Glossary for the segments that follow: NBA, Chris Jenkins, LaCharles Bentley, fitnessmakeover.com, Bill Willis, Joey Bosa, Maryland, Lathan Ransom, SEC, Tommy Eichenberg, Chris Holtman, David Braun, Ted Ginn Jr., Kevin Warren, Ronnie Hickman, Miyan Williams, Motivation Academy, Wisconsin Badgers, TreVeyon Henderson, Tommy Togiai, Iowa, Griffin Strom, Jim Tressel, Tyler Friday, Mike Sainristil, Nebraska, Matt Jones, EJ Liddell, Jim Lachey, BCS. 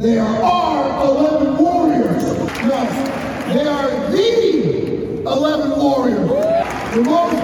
They are our 11 Warriors. Yes, they are the 11 Warriors. The most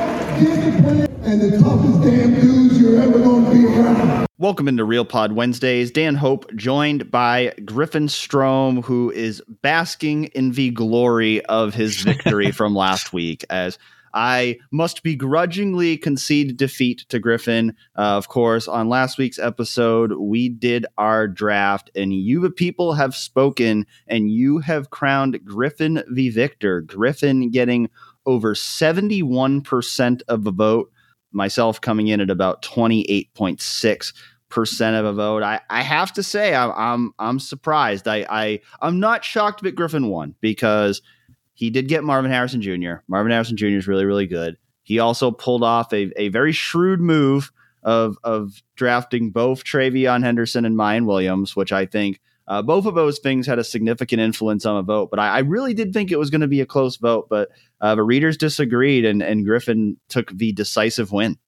disciplined and the toughest damn dudes you're ever going to be around. Welcome into Real Pod Wednesdays. Dan Hope joined by Griffin Strom, who is basking in the glory of his victory from last week, as I must begrudgingly concede defeat to Griffin. Of course, on last week's episode, we did our draft, and you, the people, have spoken, and you have crowned Griffin the victor. Griffin getting over 71% of the vote, myself coming in at about 28.6% of a vote. I have to say, I'm surprised. I'm not shocked that Griffin won, because he did get Marvin Harrison Jr. Marvin Harrison Jr. is really, really good. He also pulled off a very shrewd move of drafting both TreVeyon Henderson and Miyan Williams, which I think both of those things had a significant influence on a vote. But I really did think it was going to be a close vote, but the readers disagreed, and Griffin took the decisive win.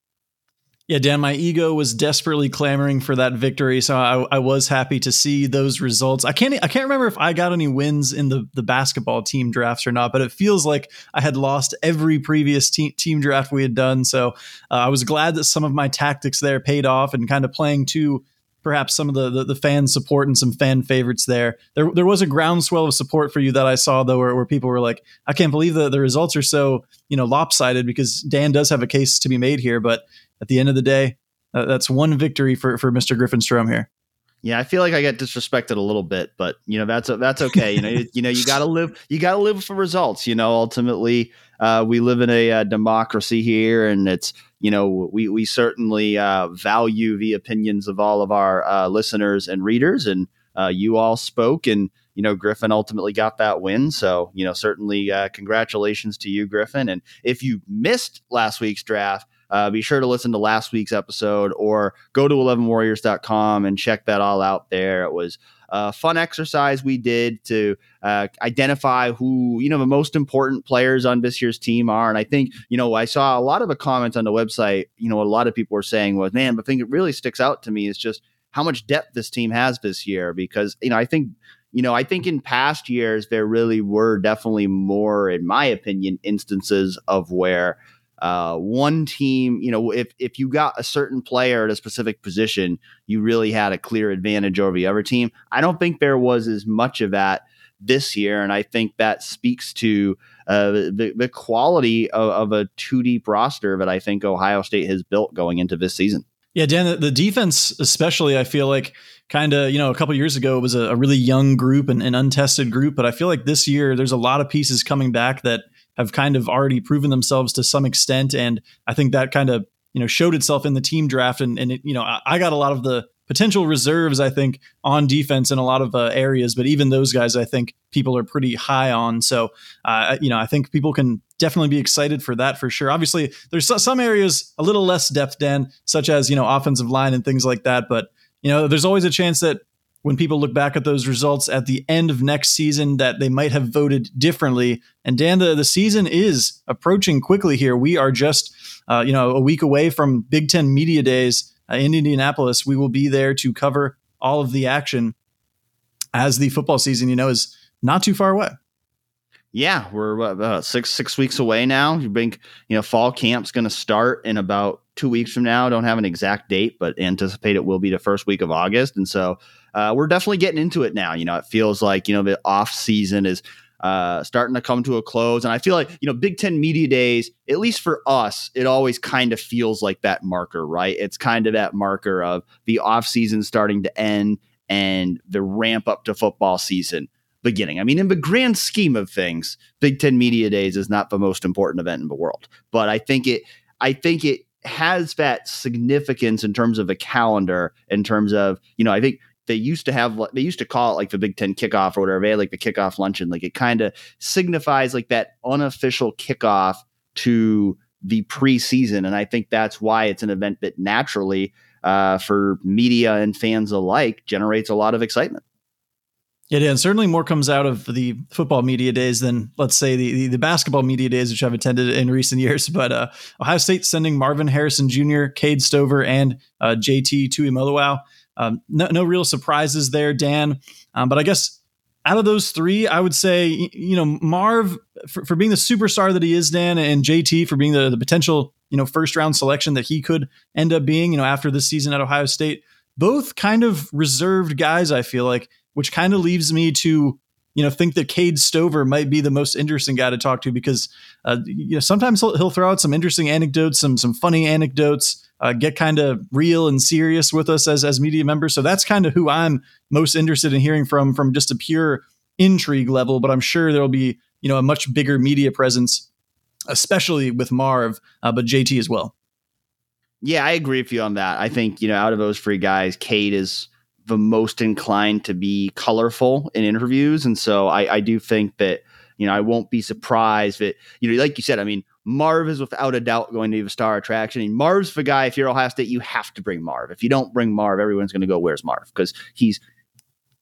Yeah, Dan, my ego was desperately clamoring for that victory, so I was happy to see those results. I can't remember if I got any wins in the basketball team drafts or not, but it feels like I had lost every previous team draft we had done. So I was glad that some of my tactics there paid off, and kind of playing to perhaps some of the fan support and some fan favorites there. There was a groundswell of support for you that I saw, though, where people were like, I can't believe the results are so, lopsided, because Dan does have a case to be made here, but at the end of the day, that's one victory for Mr. Griffin Strom here. Yeah, I feel like I get disrespected a little bit, but that's okay. You got to live with the results. Ultimately, we live in a democracy here, and it's we certainly value the opinions of all of our listeners and readers, and you all spoke, and Griffin ultimately got that win. So certainly congratulations to you, Griffin. And if you missed last week's draft, be sure to listen to last week's episode, or go to 11warriors.com and check that all out there. It was a fun exercise we did to identify who, the most important players on this year's team are. And I think, I saw a lot of the comments on the website, a lot of people were saying, well, man, the thing that really sticks out to me is just how much depth this team has this year, because, I think in past years, there really were definitely more, in my opinion, instances of where one team, if you got a certain player at a specific position, you really had a clear advantage over the other team. I don't think there was as much of that this year, and I think that speaks to the quality of a two-deep roster that I think Ohio State has built going into this season. Yeah, Dan, the defense especially, I feel like kind of, a couple years ago, it was a really young group and an untested group, but I feel like this year there's a lot of pieces coming back that have kind of already proven themselves to some extent. And I think that kind of, showed itself in the team draft. And it, I got a lot of the potential reserves, I think, on defense in a lot of areas, but even those guys, I think people are pretty high on. So, I think people can definitely be excited for that for sure. Obviously, there's some areas a little less depth, Dan, such as, offensive line and things like that. But, there's always a chance that when people look back at those results at the end of next season, that they might have voted differently. And Dan, the season is approaching quickly here. We are just, a week away from Big Ten Media Days in Indianapolis. We will be there to cover all of the action, as the football season, is not too far away. Yeah, we're about six weeks away now. You think, fall camp's going to start in about 2 weeks from now. Don't have an exact date, but anticipate it will be the first week of August. And so we're definitely getting into it now. It feels like, the off season is starting to come to a close. And I feel like, Big Ten Media Days, at least for us, it always kind of feels like that marker, right? It's kind of that marker of the off season starting to end and the ramp up to football season beginning. I mean, in the grand scheme of things, Big Ten Media Days is not the most important event in the world, but I think it has that significance in terms of the calendar, in terms of, I think they used to call it like the Big Ten kickoff or whatever. They had like the kickoff luncheon. Like it kind of signifies like that unofficial kickoff to the preseason. And I think that's why it's an event that naturally for media and fans alike generates a lot of excitement. Yeah, and certainly more comes out of the football media days than, let's say, the basketball media days, which I've attended in recent years. But Ohio State sending Marvin Harrison Jr., Cade Stover, and JT Tuimoloau No real surprises there, Dan. But I guess out of those three, I would say, you know, Marv for being the superstar that he is, Dan, and JT for being the potential, you know, first round selection that he could end up being, you know, after this season at Ohio State, both kind of reserved guys, I feel like, which kind of leaves me to, you know, think that Cade Stover might be the most interesting guy to talk to because, you know, sometimes he'll throw out some interesting anecdotes, some funny anecdotes, get kind of real and serious with us as media members. So that's kind of who I'm most interested in hearing from just a pure intrigue level. But I'm sure there'll be, you know, a much bigger media presence, especially with Marv, but JT as well. Yeah, I agree with you on that. I think, you know, out of those three guys, Cade is the most inclined to be colorful in interviews. And so I do think that, you know, I won't be surprised that, you know, like you said, I mean, Marv is without a doubt going to be a star attraction. And Marv's the guy, if you're Ohio State, you have to bring Marv. If you don't bring Marv, everyone's going to go, where's Marv? Because he's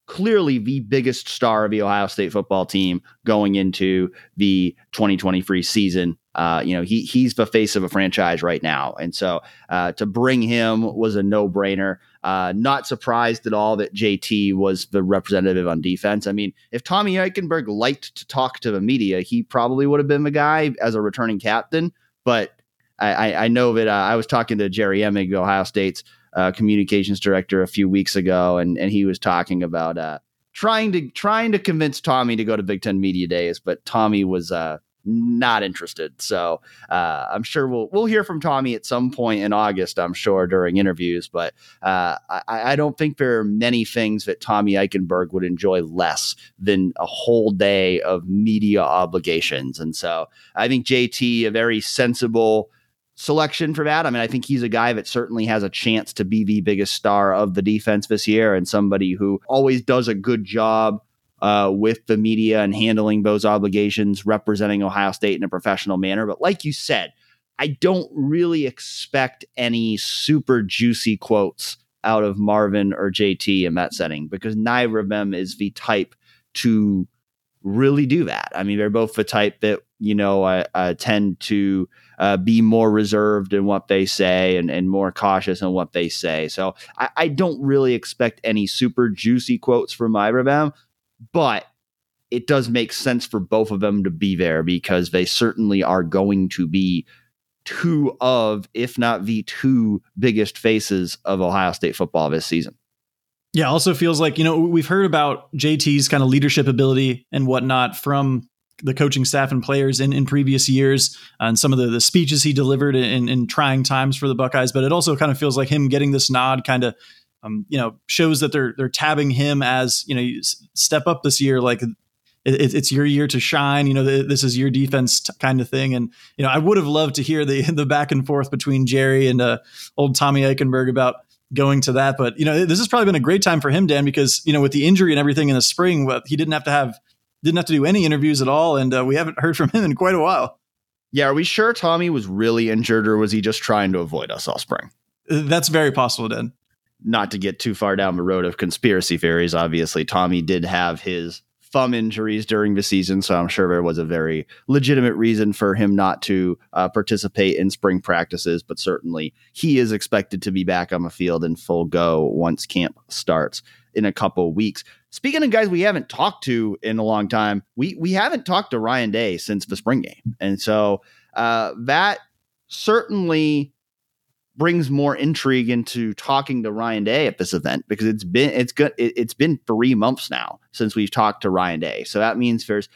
clearly the biggest star of the Ohio State football team going into the 2023 season. You know, he's the face of a franchise right now. And so to bring him was a no-brainer. Not surprised at all that JT was the representative on defense. I mean, if Tommy Eichenberg liked to talk to the media, he probably would have been the guy as a returning captain. But I know that I was talking to Jerry Emig, Ohio State's communications director, a few weeks ago, and he was talking about trying to convince Tommy to go to Big Ten Media Days, but Tommy was not interested. So I'm sure we'll hear from Tommy at some point in August, I'm sure, during interviews. But I don't think there are many things that Tommy Eichenberg would enjoy less than a whole day of media obligations. And so I think JT, a very sensible selection for that. I mean, I think he's a guy that certainly has a chance to be the biggest star of the defense this year and somebody who always does a good job with the media and handling those obligations, representing Ohio State in a professional manner. But like you said, I don't really expect any super juicy quotes out of Marvin or JT in that setting because neither of them is the type to really do that. I mean, they're both the type that, you know, tend to be more reserved in what they say and more cautious in what they say. So I don't really expect any super juicy quotes from either of them. But it does make sense for both of them to be there because they certainly are going to be two of, if not the two biggest faces of Ohio State football this season. Yeah. Also feels like, you know, we've heard about JT's kind of leadership ability and whatnot from the coaching staff and players in previous years and some of the speeches he delivered in trying times for the Buckeyes. But it also kind of feels like him getting this nod kind of, you know, shows that they're tabbing him as, you know, you step up this year, like it's your year to shine. You know, this is your defense kind of thing. And, you know, I would have loved to hear the back and forth between Jerry and old Tommy Eichenberg about going to that. But, you know, this has probably been a great time for him, Dan, because, you know, with the injury and everything in the spring, he didn't have to do any interviews at all. And we haven't heard from him in quite a while. Yeah. Are we sure Tommy was really injured or was he just trying to avoid us all spring? That's very possible, Dan. Not to get too far down the road of conspiracy theories, obviously, Tommy did have his thumb injuries during the season, so I'm sure there was a very legitimate reason for him not to participate in spring practices, but certainly he is expected to be back on the field in full go once camp starts in a couple weeks. Speaking of guys we haven't talked to in a long time, we haven't talked to Ryan Day since the spring game, and so that certainly brings more intrigue into talking to Ryan Day at this event because it's been 3 months now since we've talked to Ryan Day. So that means there's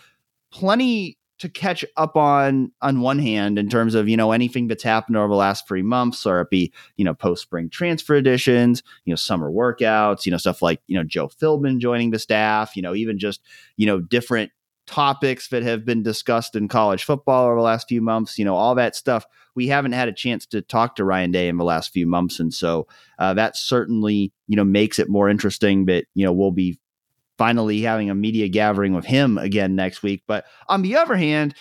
plenty to catch up on one hand in terms of, you know, anything that's happened over the last 3 months, or it be, you know, post spring transfer additions, you know, summer workouts, you know, stuff like, you know, Joe Philbin joining the staff, you know, even just, you know, different topics that have been discussed in college football over the last few months, you know, all that stuff. We haven't had a chance to talk to Ryan Day in the last few months. And so that certainly, you know, makes it more interesting that, you know, we'll be finally having a media gathering with him again next week. But on the other hand,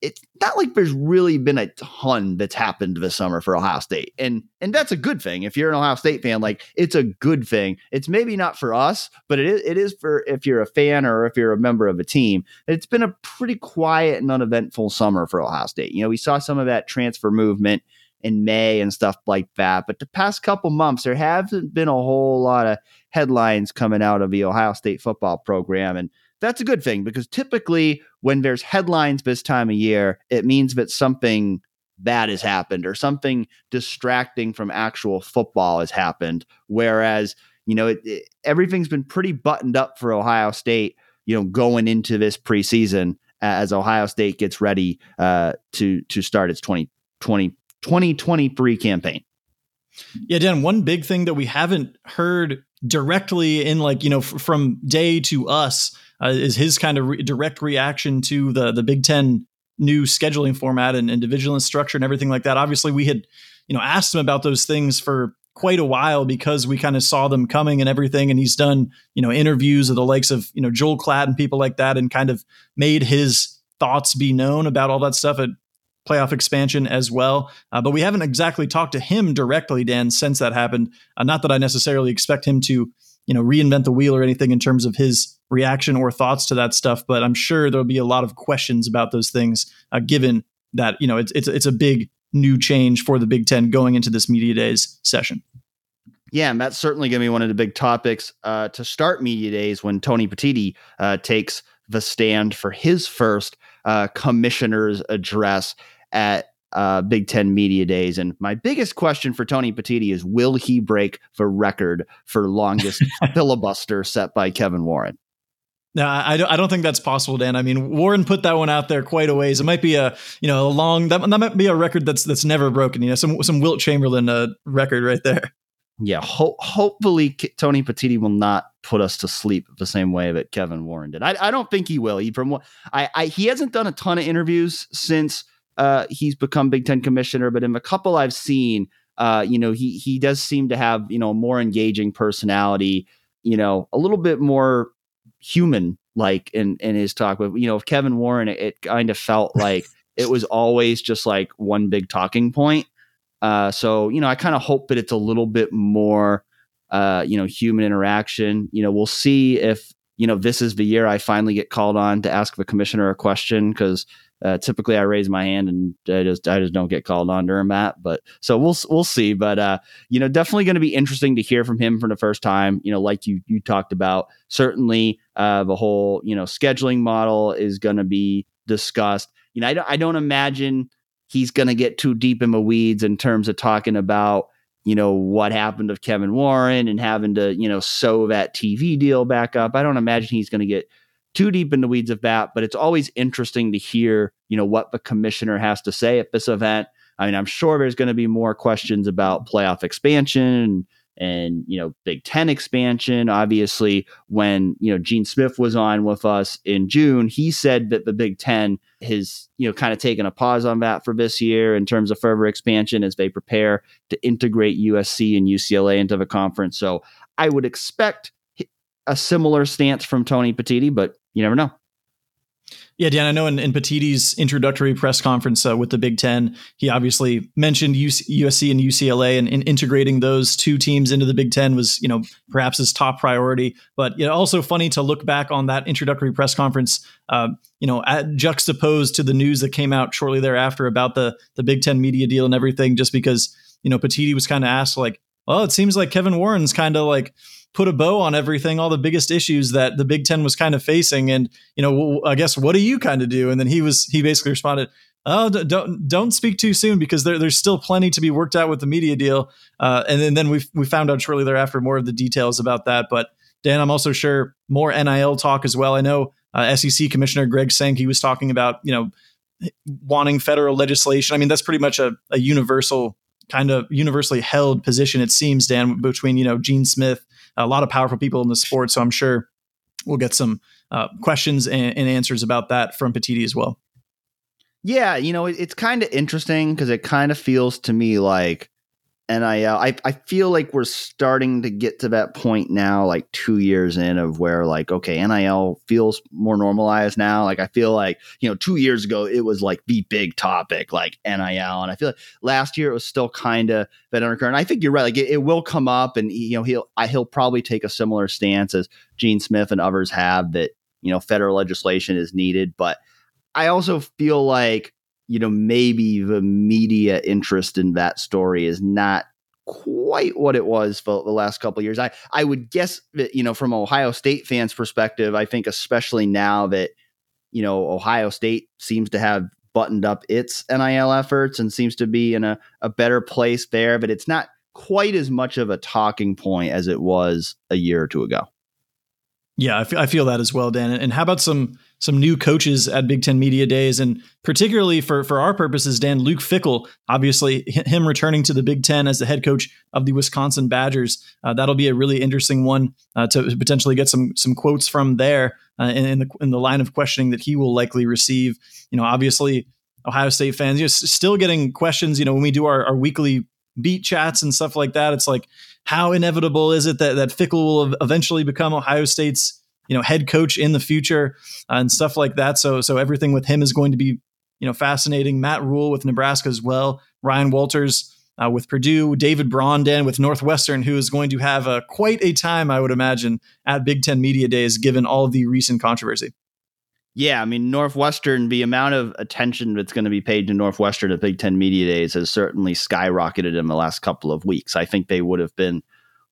it's not like there's really been a ton that's happened this summer for Ohio State. And that's a good thing. If you're an Ohio State fan, like, it's a good thing. It's maybe not for us, but it is for if you're a fan or if you're a member of a team. It's been a pretty quiet and uneventful summer for Ohio State. You know, we saw some of that transfer movement in May and stuff like that. But the past couple months, there hasn't been a whole lot of headlines coming out of the Ohio State football program. And that's a good thing, because typically when there's headlines this time of year, it means that something bad has happened or something distracting from actual football has happened. Whereas, you know, everything's been pretty buttoned up for Ohio State, you know, going into this preseason as Ohio State gets ready to start its 2023 campaign. Yeah, Dan, one big thing that we haven't heard directly in, like, you know, from Day to us is his kind of direct reaction to the Big Ten new scheduling format and divisional structure and everything like that. Obviously, we had, you know, asked him about those things for quite a while because we kind of saw them coming and everything. And he's done, you know, interviews of the likes of, you know, Joel Klatt and people like that, and kind of made his thoughts be known about all that stuff at playoff expansion as well. But we haven't exactly talked to him directly, Dan, since that happened. Not that I necessarily expect him to, you know, reinvent the wheel or anything in terms of his reaction or thoughts to that stuff. But I'm sure there'll be a lot of questions about those things, given that, you know, it's a big new change for the Big Ten going into this Media Days session. Yeah, and that's certainly going to be one of the big topics to start Media Days when Tony Petitti takes the stand for his first commissioner's address at Big Ten Media Days. And my biggest question for Tony Petitti is, will he break the record for longest filibuster set by Kevin Warren? No, I don't think that's possible, Dan. I mean, Warren put that one out there quite a ways. It might be a, you know, a long, that might be a record that's never broken, you know, some Wilt Chamberlain record right there. Yeah. Hopefully Tony Petitti will not put us to sleep the same way that Kevin Warren did. I don't think he will. He hasn't done a ton of interviews since he's become Big Ten commissioner, but in the couple I've seen, you know, he does seem to have, you know, a more engaging personality, you know, a little bit more human like in his talk. But, you know, with Kevin Warren, it kind of felt like it was always just like one big talking point. So, you know, I kind of hope that it's a little bit more, you know, human interaction. You know, we'll see if, you know, this is the year I finally get called on to ask the commissioner a question, because typically I raise my hand and I just don't get called on during that. But so we'll see. But, you know, definitely going to be interesting to hear from him for the first time. You know, like you talked about, certainly the whole, you know, scheduling model is going to be discussed. You know, I don't imagine he's going to get too deep in the weeds in terms of talking about, you know, what happened with Kevin Warren and having to, you know, sew that TV deal back up. I don't imagine he's going to get too deep in the weeds of that, but it's always interesting to hear, you know, what the commissioner has to say at this event. I mean, I'm sure there's going to be more questions about playoff expansion and, you know, Big Ten expansion. Obviously, when, you know, Gene Smith was on with us in June, he said that the Big Ten has, you know, kind of taken a pause on that for this year in terms of further expansion as they prepare to integrate USC and UCLA into the conference. So I would expect a similar stance from Tony Petitti, but you never know. Yeah, Dan, I know in Petitti's introductory press conference with the Big Ten, he obviously mentioned USC and UCLA, and integrating those two teams into the Big Ten was, you know, perhaps his top priority. But, you know, also funny to look back on that introductory press conference, you know, juxtaposed to the news that came out shortly thereafter about the Big Ten media deal and everything, just because, you know, Petitti was kind of asked, like, well, it seems like Kevin Warren's kind of like put a bow on everything, all the biggest issues that the Big Ten was kind of facing. And, you know, I guess, what do you kind of do? And then he basically responded, oh, don't speak too soon, because there's still plenty to be worked out with the media deal. And then we found out shortly thereafter more of the details about that. But Dan, I'm also sure more NIL talk as well. I know SEC Commissioner Greg Sankey was talking about, you know, wanting federal legislation. I mean, that's pretty much a universal kind of universally held position, it seems, Dan, between, you know, Gene Smith, a lot of powerful people in the sport. So I'm sure we'll get some questions and answers about that from Petitti as well. Yeah, you know, it's kind of interesting, because it kind of feels to me like NIL, I feel like we're starting to get to that point now, like 2 years in, of where, like, okay, NIL feels more normalized now. Like, I feel like, you know, 2 years ago, it was like the big topic, like NIL. And I feel like last year it was still kind of that undercurrent. I think you're right. Like, it will come up, and, you know, he'll probably take a similar stance as Gene Smith and others have, that, you know, federal legislation is needed. But I also feel like you know, maybe the media interest in that story is not quite what it was for the last couple of years. I would guess that, you know, from Ohio State fans' perspective, I think especially now that, you know, Ohio State seems to have buttoned up its NIL efforts and seems to be in a better place there, but it's not quite as much of a talking point as it was a year or two ago. Yeah, I feel that as well, Dan. And how about some new coaches at Big Ten Media Days? And particularly for our purposes, Dan, Luke Fickell, obviously him returning to the Big Ten as the head coach of the Wisconsin Badgers. That'll be a really interesting one to potentially get some quotes from there in the line of questioning that he will likely receive. You know, obviously, Ohio State fans, you know, still getting questions, you know, when we do our weekly beat chats and stuff like that. It's like, how inevitable is it that Fickell will eventually become Ohio State's, you know, head coach in the future and stuff like that. So everything with him is going to be, you know, fascinating. Matt Rule with Nebraska as well. Ryan Walters with Purdue. David Braun, Dan, with Northwestern, who is going to have quite a time, I would imagine, at Big Ten Media Days, given all of the recent controversy. Yeah, I mean, Northwestern, the amount of attention that's going to be paid to Northwestern at Big Ten Media Days has certainly skyrocketed in the last couple of weeks. I think they would have been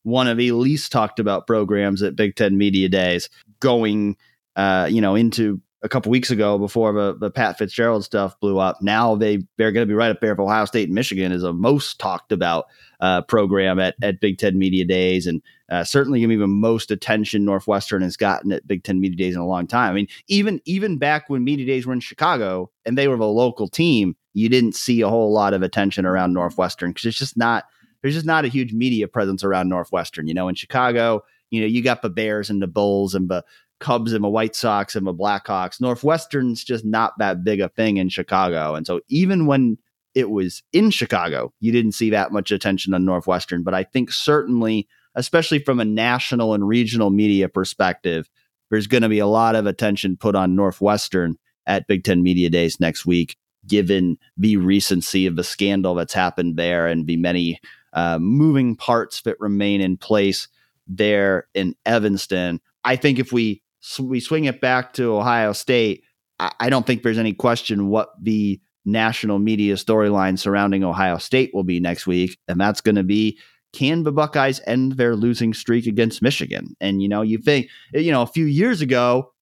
one of the least talked about programs at Big Ten Media Days going, you know, into a couple weeks ago before the Pat Fitzgerald stuff blew up. Now they're going to be right up there for Ohio State and Michigan as a most talked about program at Big Ten Media Days, and certainly give me the most attention Northwestern has gotten at Big Ten Media Days in a long time. I mean, even back when Media Days were in Chicago and they were the local team, you didn't see a whole lot of attention around Northwestern because there's just not a huge media presence around Northwestern. You know, in Chicago, you know, you got the Bears and the Bulls and the Cubs and the White Sox and the Blackhawks. Northwestern's just not that big a thing in Chicago, and so even when it was in Chicago, you didn't see that much attention on Northwestern. But I think certainly, especially from a national and regional media perspective, there's going to be a lot of attention put on Northwestern at Big Ten Media Days next week, given the recency of the scandal that's happened there and the many moving parts that remain in place there in Evanston. I think if we swing it back to Ohio State, I don't think there's any question what the national media storyline surrounding Ohio State will be next week. And that's going to be, can the Buckeyes end their losing streak against Michigan? And, you know, you think, you know, a few years ago,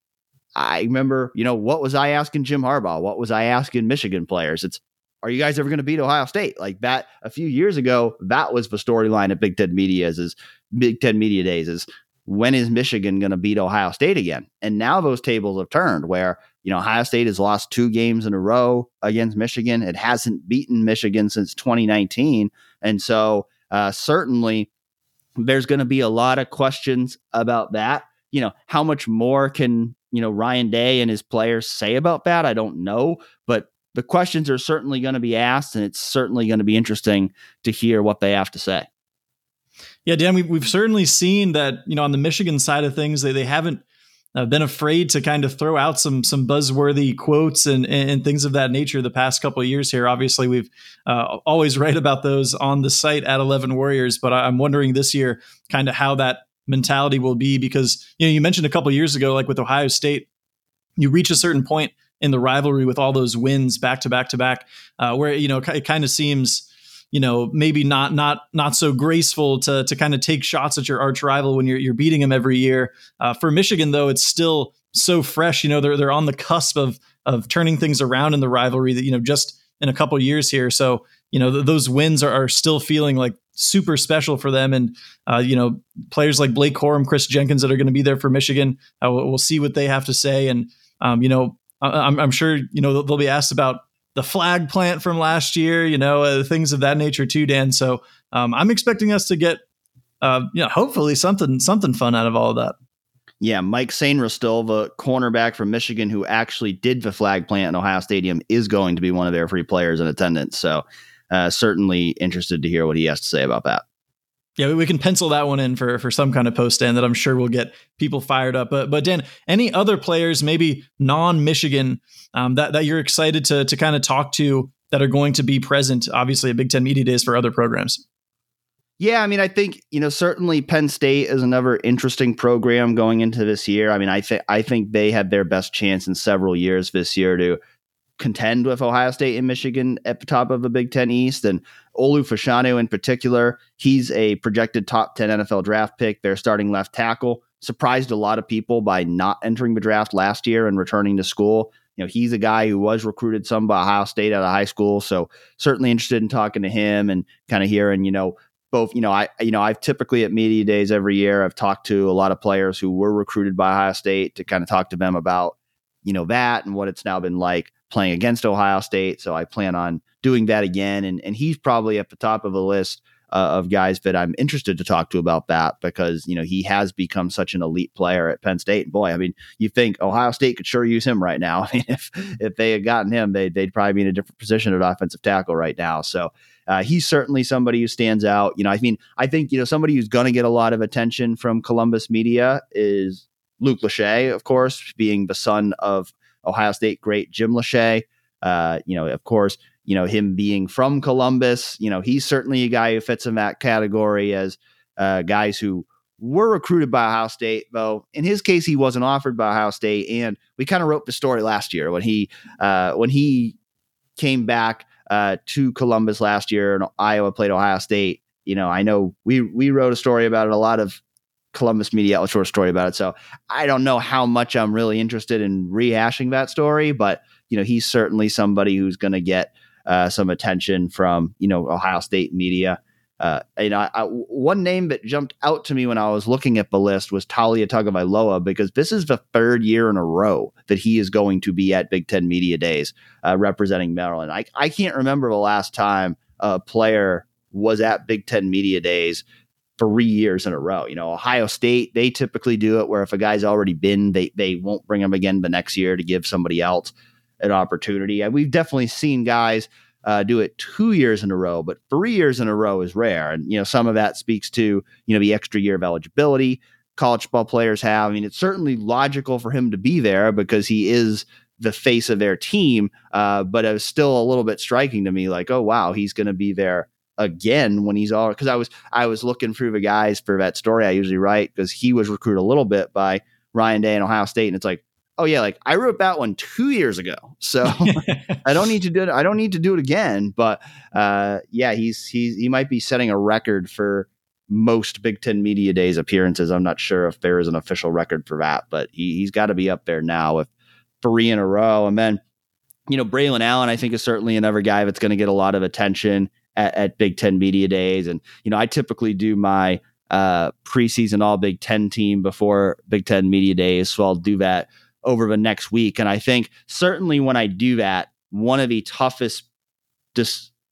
I remember, you know, what was I asking Jim Harbaugh? What was I asking Michigan players? It's, are you guys ever going to beat Ohio State? Like that a few years ago, that was the storyline at Big Ten Media Days is, when is Michigan going to beat Ohio State again? And now those tables have turned where, you know, Ohio State has lost 2 games in a row against Michigan. It hasn't beaten Michigan since 2019. And so certainly there's going to be a lot of questions about that. You know, how much more can, you know, Ryan Day and his players say about that? I don't know, but the questions are certainly going to be asked, and it's certainly going to be interesting to hear what they have to say. Yeah, Dan, we've certainly seen that, you know, on the Michigan side of things, they haven't been afraid to kind of throw out some buzzworthy quotes and things of that nature the past couple of years here. Obviously, we've always write about those on the site at 11 Warriors, but I'm wondering this year kind of how that mentality will be, because, you know, you mentioned a couple of years ago, like with Ohio State, you reach a certain point in the rivalry with all those wins back to back to back where, you know, it kind of seems, you know, maybe not so graceful to kind of take shots at your arch rival when you're beating them every year. For Michigan, though, it's still so fresh. You know, they're on the cusp of turning things around in the rivalry that, you know, just in a couple of years here. So, you know, those wins are still feeling like super special for them. And, you know, players like Blake Corum, Chris Jenkins that are going to be there for Michigan, we'll see what they have to say. And, you know, I'm sure, you know, they'll be asked about the flag plant from last year, you know, things of that nature too, Dan. So I'm expecting us to get, you know, hopefully something fun out of all of that. Yeah, Mike Sainristil, the cornerback from Michigan who actually did the flag plant in Ohio Stadium, is going to be one of their free players in attendance. So certainly interested to hear what he has to say about that. Yeah, we can pencil that one in for some kind of post, Dan, that I'm sure will get people fired up. But Dan, any other players, maybe non-Michigan, that you're excited to kind of talk to that are going to be present, obviously, at Big Ten Media Days for other programs? Yeah, I mean, I think, you know, certainly Penn State is another interesting program going into this year. I mean, I think they had their best chance in several years this year to contend with Ohio State and Michigan at the top of a Big Ten East. And Olu-Fashanu in particular, he's a projected top 10 NFL draft pick. Their starting left tackle surprised a lot of people by not entering the draft last year and returning to school. You know, he's a guy who was recruited some by Ohio State out of high school. So certainly interested in talking to him and kind of hearing, you know, both, you know, I've typically at media days every year, I've talked to a lot of players who were recruited by Ohio State to kind of talk to them about, you know, that and what it's now been like playing against Ohio State. So I plan on doing that again. And he's probably at the top of the list of guys that I'm interested to talk to about that because, you know, he has become such an elite player at Penn State. Boy, I mean, you think Ohio State could sure use him right now. I mean, if they had gotten him, they'd probably be in a different position at offensive tackle right now. So he's certainly somebody who stands out. You know, I mean, I think, you know, somebody who's going to get a lot of attention from Columbus media is Luke Lachey, of course, being the son of Ohio State great Jim Lachey. You know, of course, you know, him being from Columbus, you know, he's certainly a guy who fits in that category as guys who were recruited by Ohio State, though in his case, he wasn't offered by Ohio State. And we kind of wrote the story last year when he came back to Columbus last year and Iowa played Ohio State. You know, I know we wrote a story about it. A lot of Columbus media outlets wrote a story about it. So I don't know how much I'm really interested in rehashing that story, but you know, he's certainly somebody who's going to get some attention from, you know, Ohio State media. You know, one name that jumped out to me when I was looking at the list was Talia Tagovailoa, because this is the third year in a row that he is going to be at Big Ten Media Days representing Maryland. I can't remember the last time a player was at Big Ten Media Days 3 years in a row. You know, Ohio State, they typically do it where if a guy's already been, they won't bring him again the next year to give somebody else an opportunity. And we've definitely seen guys do it 2 years in a row, but 3 years in a row is rare. And, you know, some of that speaks to, you know, the extra year of eligibility college football players have. I mean, it's certainly logical for him to be there because he is the face of their team. But it was still a little bit striking to me, like, oh, wow, he's going to be there again when he's all, because I was looking through the guys for that story I usually write, because he was recruited a little bit by Ryan Day and Ohio State. And it's like, oh yeah, like I wrote that one 2 years ago, so I don't need to do it. I don't need to do it again. But yeah, he might be setting a record for most Big Ten Media Days appearances. I'm not sure if there is an official record for that, but he's got to be up there now with three in a row. And then, you know, Braylon Allen, I think, is certainly another guy that's going to get a lot of attention at Big Ten Media Days. And, you know, I typically do my preseason All Big Ten team before Big Ten Media Days, so I'll do that over the next week. And I think certainly when I do that, one of the toughest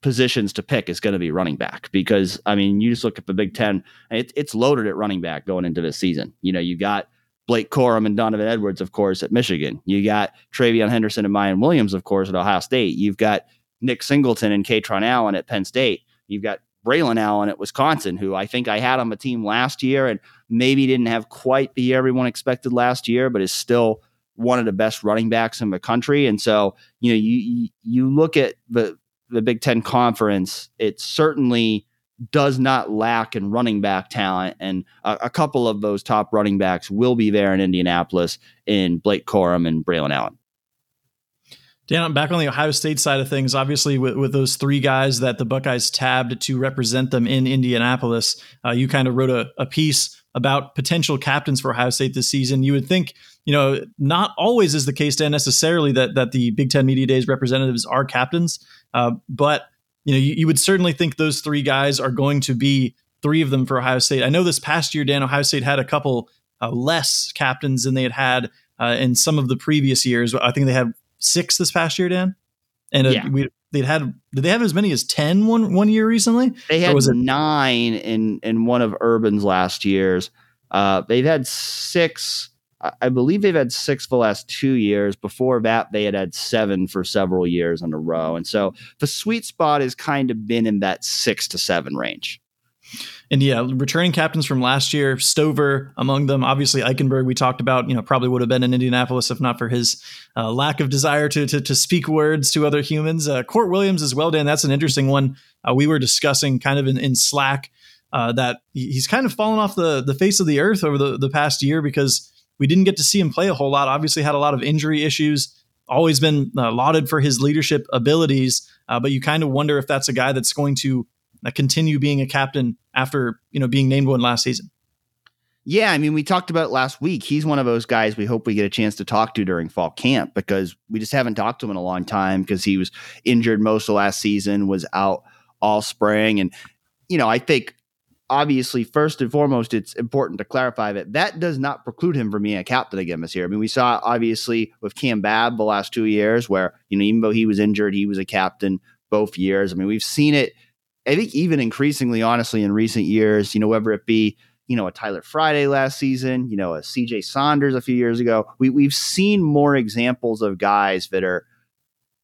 positions to pick is going to be running back, because I mean, you just look at the Big Ten, it's loaded at running back going into this season. You know, you got Blake Corum and Donovan Edwards, of course, at Michigan. You got TreVeyon Henderson and Miyan Williams, of course, at Ohio State. You've got Nick Singleton and Katron Allen at Penn State. You've got Braylon Allen at Wisconsin, who I think I had on the team last year and maybe didn't have quite the year everyone expected last year, but is still one of the best running backs in the country. And so, you know, you look at the Big Ten Conference, it certainly does not lack in running back talent. And a couple of those top running backs will be there in Indianapolis in Blake Corum and Braylon Allen. Dan, back on the Ohio State side of things, obviously with those three guys that the Buckeyes tabbed to represent them in Indianapolis, you kind of wrote a piece about potential captains for Ohio State this season. You would think, you know, not always is the case, Dan, necessarily that the Big Ten Media Days representatives are captains, but you know, you would certainly think those three guys are going to be three of them for Ohio State. I know this past year, Dan, Ohio State had a couple less captains than they had in some of the previous years. I think they had 6 this past year, Dan, and yeah. Did they have as many as 10 one year recently? They had 9 in one of Urban's last years. They've had 6. I believe they've had 6 for the last 2 years. Before that, they had 7 for several years in a row. And so the sweet spot has kind of been in that 6 to 7 range. And yeah, returning captains from last year, Stover among them, obviously Eichenberg, we talked about, you know, probably would have been in Indianapolis if not for his lack of desire to speak words to other humans. Cord Williams as well, Dan, that's an interesting one. We were discussing kind of in Slack that he's kind of fallen off the face of the earth over the past year because we didn't get to see him play a whole lot. Obviously had a lot of injury issues. always been lauded for his leadership abilities, but you kind of wonder if that's a guy that's going to continue being a captain after, you know, being named one last season. Yeah, I mean, we talked about it last week. He's one of those guys we hope we get a chance to talk to during fall camp, because we just haven't talked to him in a long time because he was injured most of last season, was out all spring. And, you know, I think obviously first and foremost, it's important to clarify that that does not preclude him from being a captain again this year. I mean, we saw obviously with Cam Babb the last 2 years where, you know, even though he was injured, he was a captain both years. I mean, we've seen it, I think, even increasingly, honestly, in recent years, you know, whether it be, you know, a Tyler Friday last season, you know, a CJ Saunders a few years ago. We've seen more examples of guys that are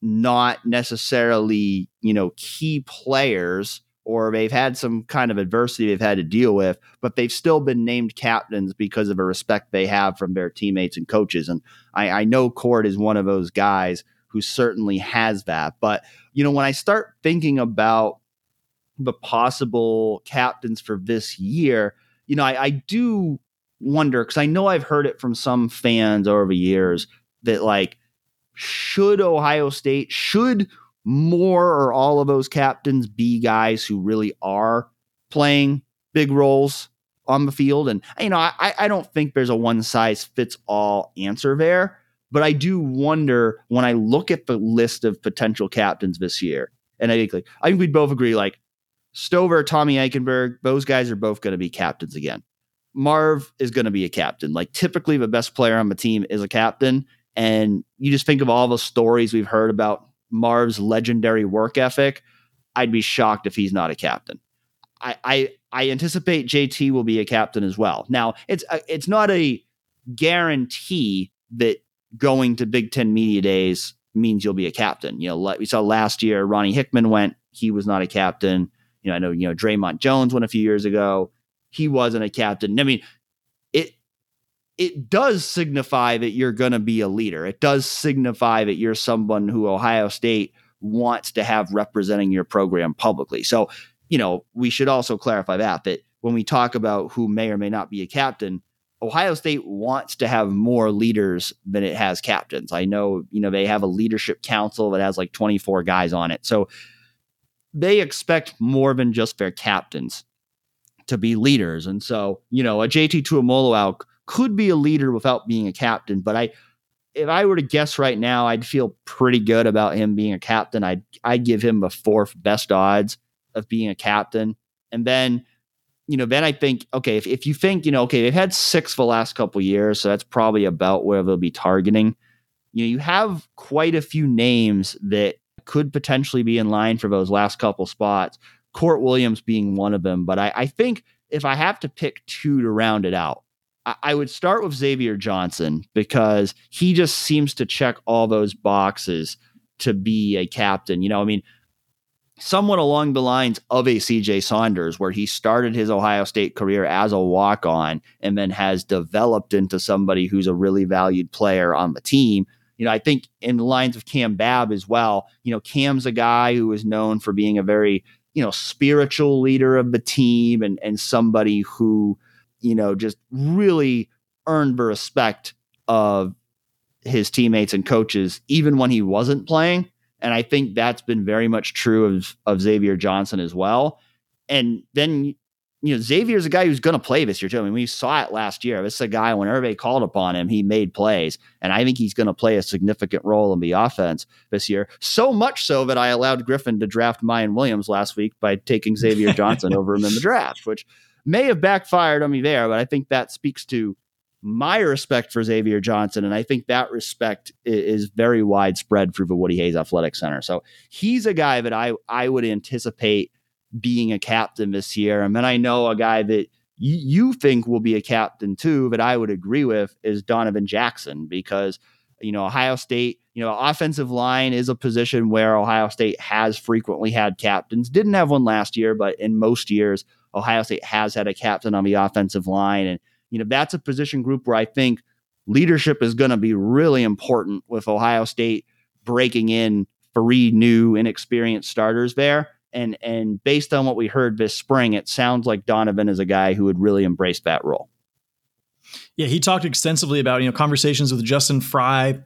not necessarily, you know, key players, or they've had some kind of adversity they've had to deal with, but they've still been named captains because of a respect they have from their teammates and coaches. And I know Cord is one of those guys who certainly has that. But, you know, when I start thinking about the possible captains for this year, you know, I do wonder, because I know I've heard it from some fans over the years that, like, should Ohio State, should more or all of those captains be guys who really are playing big roles on the field? And, you know, I don't think there's a one-size-fits-all answer there, but I do wonder when I look at the list of potential captains this year, and I think, like, I think we'd both agree, like, Stover, Tommy Eichenberg, those guys are both going to be captains again. Marv is going to be a captain. Like, typically the best player on the team is a captain. And you just think of all the stories we've heard about Marv's legendary work ethic. I'd be shocked if he's not a captain. I anticipate JT will be a captain as well. Now, it's not a guarantee that going to Big Ten Media Days means you'll be a captain. You know, we saw last year, Ronnie Hickman went, he was not a captain. You know, I know, you know, Draymond Jones went a few years ago. He wasn't a captain. I mean, it does signify that you're going to be a leader. It does signify that you're someone who Ohio State wants to have representing your program publicly. So, you know, we should also clarify that when we talk about who may or may not be a captain, Ohio State wants to have more leaders than it has captains. I know, you know, they have a leadership council that has like 24 guys on it. So, they expect more than just their captains to be leaders. And so, you know, a JT Tuimoloau could be a leader without being a captain. But if I were to guess right now, I'd feel pretty good about him being a captain. I'd give him the fourth best odds of being a captain. And then, you know, then I think, okay, if you think, you know, okay, they've had six for the last couple of years, so that's probably about where they'll be targeting. You know, you have quite a few names that could potentially be in line for those last couple spots, Cord Williams being one of them. But I think if I have to pick two to round it out, I would start with Xavier Johnson, because he just seems to check all those boxes to be a captain. You know, I mean, somewhat along the lines of a CJ Saunders, where he started his Ohio State career as a walk-on and then has developed into somebody who's a really valued player on the team. You know, I think in the lines of Cam Babb as well, you know, Cam's a guy who is known for being a very, you know, spiritual leader of the team, and somebody who, you know, just really earned the respect of his teammates and coaches, even when he wasn't playing. And I think that's been very much true of Xavier Johnson as well. And then, you know, Xavier's a guy who's going to play this year too. I mean, we saw it last year. This is a guy, whenever they called upon him, he made plays. And I think he's going to play a significant role in the offense this year. So much so that I allowed Griffin to draft Miyan Williams last week by taking Xavier Johnson over him in the draft, which may have backfired on me there. But I think that speaks to my respect for Xavier Johnson. And I think that respect is very widespread through the Woody Hayes Athletic Center. So he's a guy that I would anticipate being a captain this year. And then I know a guy that you think will be a captain too, but I would agree with, is Donovan Jackson, because, you know, Ohio State, you know, offensive line is a position where Ohio State has frequently had captains. Didn't have one last year, but in most years, Ohio State has had a captain on the offensive line. And, you know, that's a position group where I think leadership is going to be really important, with Ohio State breaking in three new inexperienced starters there. And based on what we heard this spring, it sounds like Donovan is a guy who would really embrace that role. Yeah, he talked extensively about, conversations with Justin Frye,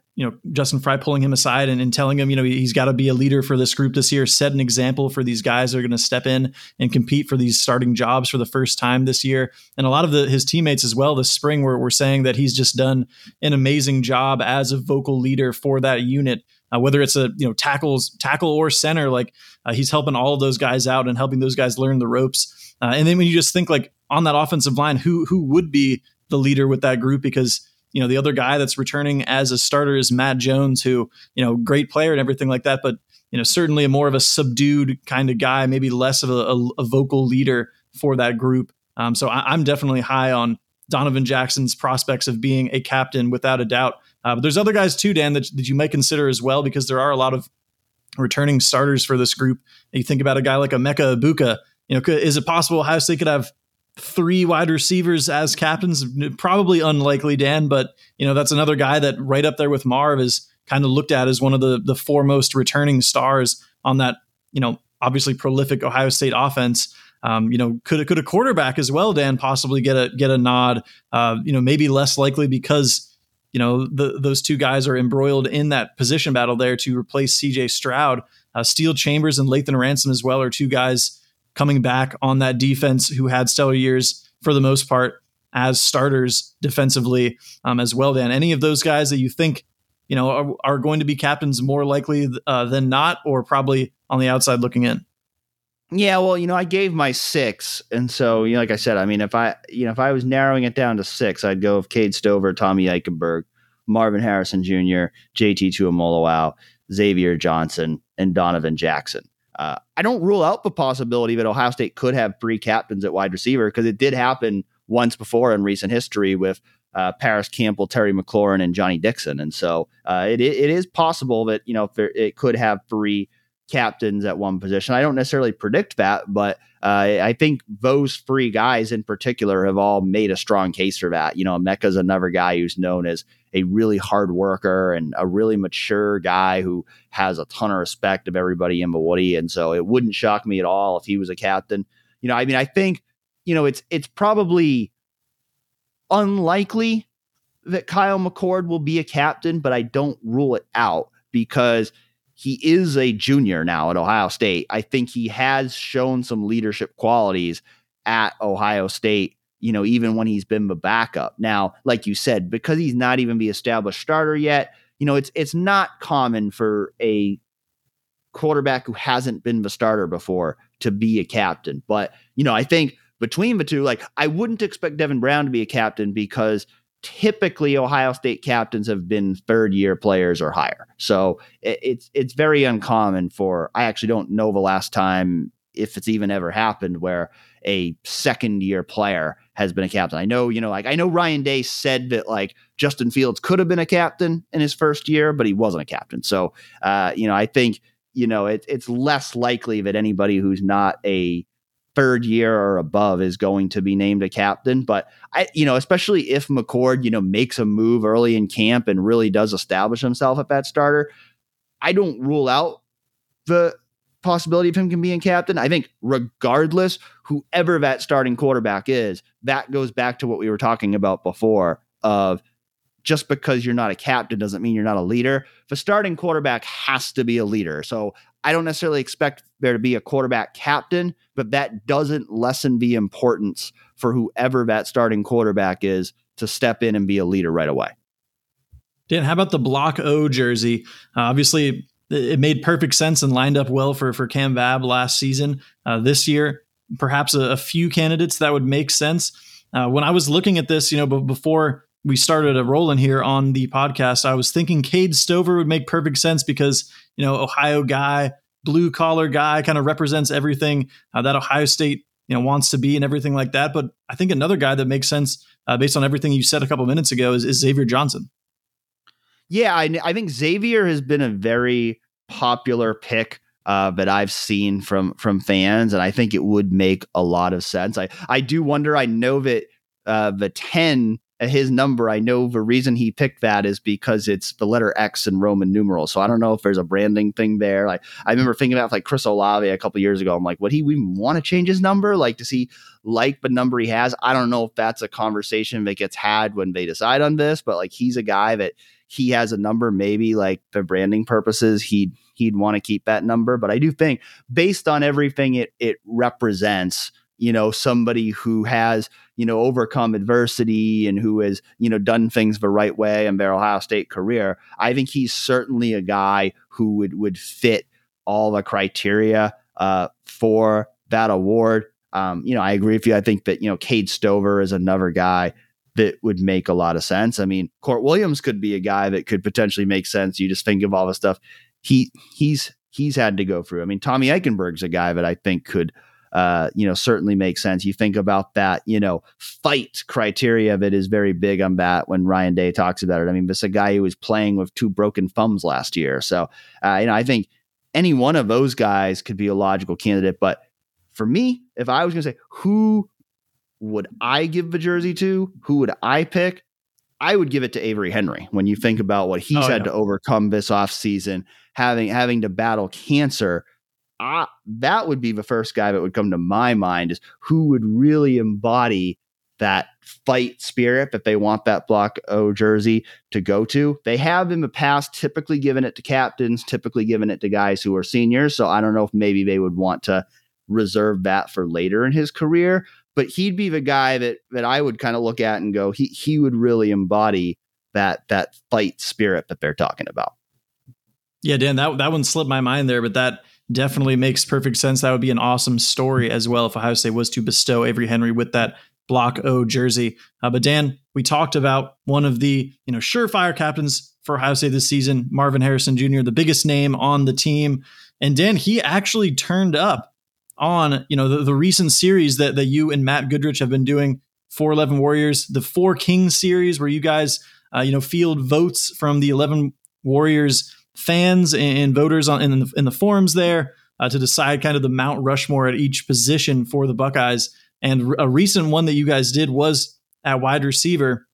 Justin Frye pulling him aside and telling him, he's got to be a leader for this group this year, set an example for these guys that are going to step in and compete for these starting jobs for the first time this year. And a lot of his teammates as well this spring were saying that he's just done an amazing job as a vocal leader for that unit. Whether it's a tackle or center, he's helping all of those guys out and helping those guys learn the ropes. And then when you just think on that offensive line, who would be the leader with that group? Because the other guy that's returning as a starter is Matt Jones, who great player and everything like that, but certainly more of a subdued kind of guy, maybe less of a vocal leader for that group. So I'm definitely high on Donovan Jackson's prospects of being a captain without a doubt. But there's other guys too, Dan, that you might consider as well, because there are a lot of returning starters for this group. You think about a guy like Emeka Egbuka. Is it possible Ohio State could have 3 wide receivers as captains? Probably unlikely, Dan, but that's another guy that right up there with Marv is kind of looked at as one of the foremost returning stars on that, obviously prolific Ohio State offense. Could a quarterback as well, Dan, possibly get a nod? Maybe less likely because those two guys are embroiled in that position battle there to replace CJ Stroud. Steele Chambers and Lathan Ransom as well are two guys coming back on that defense who had stellar years for the most part as starters defensively as well, Dan. Any of those guys that you think are going to be captains more likely than not, or probably on the outside looking in? Yeah, well, I gave my 6, and so like I said, if I was narrowing it down to 6, I'd go with Cade Stover, Tommy Eichenberg, Marvin Harrison Jr., JT Tuimoloau, Xavier Johnson, and Donovan Jackson. I don't rule out the possibility that Ohio State could have 3 captains at wide receiver, because it did happen once before in recent history with Paris Campbell, Terry McLaurin, and Johnny Dixon, and so it is possible that it could have 3 captains at one position. I don't necessarily predict that, but I think those 3 guys in particular have all made a strong case for that. Mecca's another guy who's known as a really hard worker and a really mature guy who has a ton of respect of everybody in the Woody. And so it wouldn't shock me at all if he was a captain. I think, it's probably unlikely that Kyle McCord will be a captain, but I don't rule it out because he is a junior now at Ohio State. I think he has shown some leadership qualities at Ohio State, even when he's been the backup. Now, like you said, because he's not even the established starter yet, it's not common for a quarterback who hasn't been the starter before to be a captain. But, I think between the two, I wouldn't expect Devin Brown to be a captain because typically Ohio State captains have been 3rd-year players or higher. So it's very uncommon for, I actually don't know the last time, if it's even ever happened, where a 2nd-year player has been a captain. I know, I know Ryan Day said that Justin Fields could have been a captain in his first year, but he wasn't a captain. So, I think, it's less likely that anybody who's not a 3rd year or above is going to be named a captain. But I, especially if McCord, makes a move early in camp and really does establish himself at that starter, I don't rule out the possibility of him can being captain. I think regardless, whoever that starting quarterback is, that goes back to what we were talking about before of just because you're not a captain doesn't mean you're not a leader. The starting quarterback has to be a leader. So I don't necessarily expect there to be a quarterback captain, but that doesn't lessen the importance for whoever that starting quarterback is to step in and be a leader right away. Dan, how about the Block O jersey? Obviously, it made perfect sense and lined up well for Cam Babb last season. This year, perhaps a few candidates that would make sense. When I was looking at this, before we started a roll in here on the podcast, I was thinking Cade Stover would make perfect sense because, Ohio guy, blue collar guy, kind of represents everything that Ohio State, wants to be and everything like that. But I think another guy that makes sense based on everything you said a couple minutes ago is Xavier Johnson. Yeah, I think Xavier has been a very popular pick that I've seen from fans. And I think it would make a lot of sense. I do wonder, I know that the 10 at his number, I know the reason he picked that is because it's the letter X in Roman numerals. So I don't know if there's a branding thing there. Like, I remember thinking about like Chris Olave a couple years ago. I'm like, would he even want to change his number? Like, does he like the number he has? I don't know if that's a conversation that gets had when they decide on this, but like, he's a guy that he has a number, maybe like for branding purposes, he'd want to keep that number. But I do think based on everything it represents, you know, somebody who has, you know, overcome adversity and who has, you know, done things the right way in their Ohio State career, I think he's certainly a guy who would fit all the criteria for that award. You know, I agree with you. I think that, you know, Cade Stover is another guy that would make a lot of sense. I mean, Cord Williams could be a guy that could potentially make sense. You just think of all the stuff he's had to go through. I mean, Tommy Eichenberg's a guy that I think could you know, certainly makes sense. You think about that, you know, fight criteria of it is very big on that when Ryan Day talks about it. I mean, this is a guy who was playing with two broken thumbs last year. So, you know, I think any one of those guys could be a logical candidate. But for me, if I was going to say, who would I give the jersey to? Who would I pick? I would give it to Avery Henry. When you think about what he's had to overcome this offseason, having to battle cancer, that would be the first guy that would come to my mind, is who would really embody that fight spirit that they want that Block O jersey to go to. They have in the past typically given it to captains, typically given it to guys who are seniors. So I don't know if maybe they would want to reserve that for later in his career, but he'd be the guy that I would kind of look at and go, he would really embody that fight spirit that they're talking about. Yeah, Dan, that one slipped my mind there, but that definitely makes perfect sense. That would be an awesome story as well if Ohio State was to bestow Avery Henry with that Block O jersey. But Dan, we talked about one of the, you know, surefire captains for Ohio State this season, Marvin Harrison Jr., the biggest name on the team. And Dan, he actually turned up on, you know, the recent series that you and Matt Goodrich have been doing, 4-11 Warriors, the 4 Kings series, where you guys, you know, field votes from the 11 Warriors fans and voters in the forums there to decide kind of the Mount Rushmore at each position for the Buckeyes. And a recent one that you guys did was at wide receiver,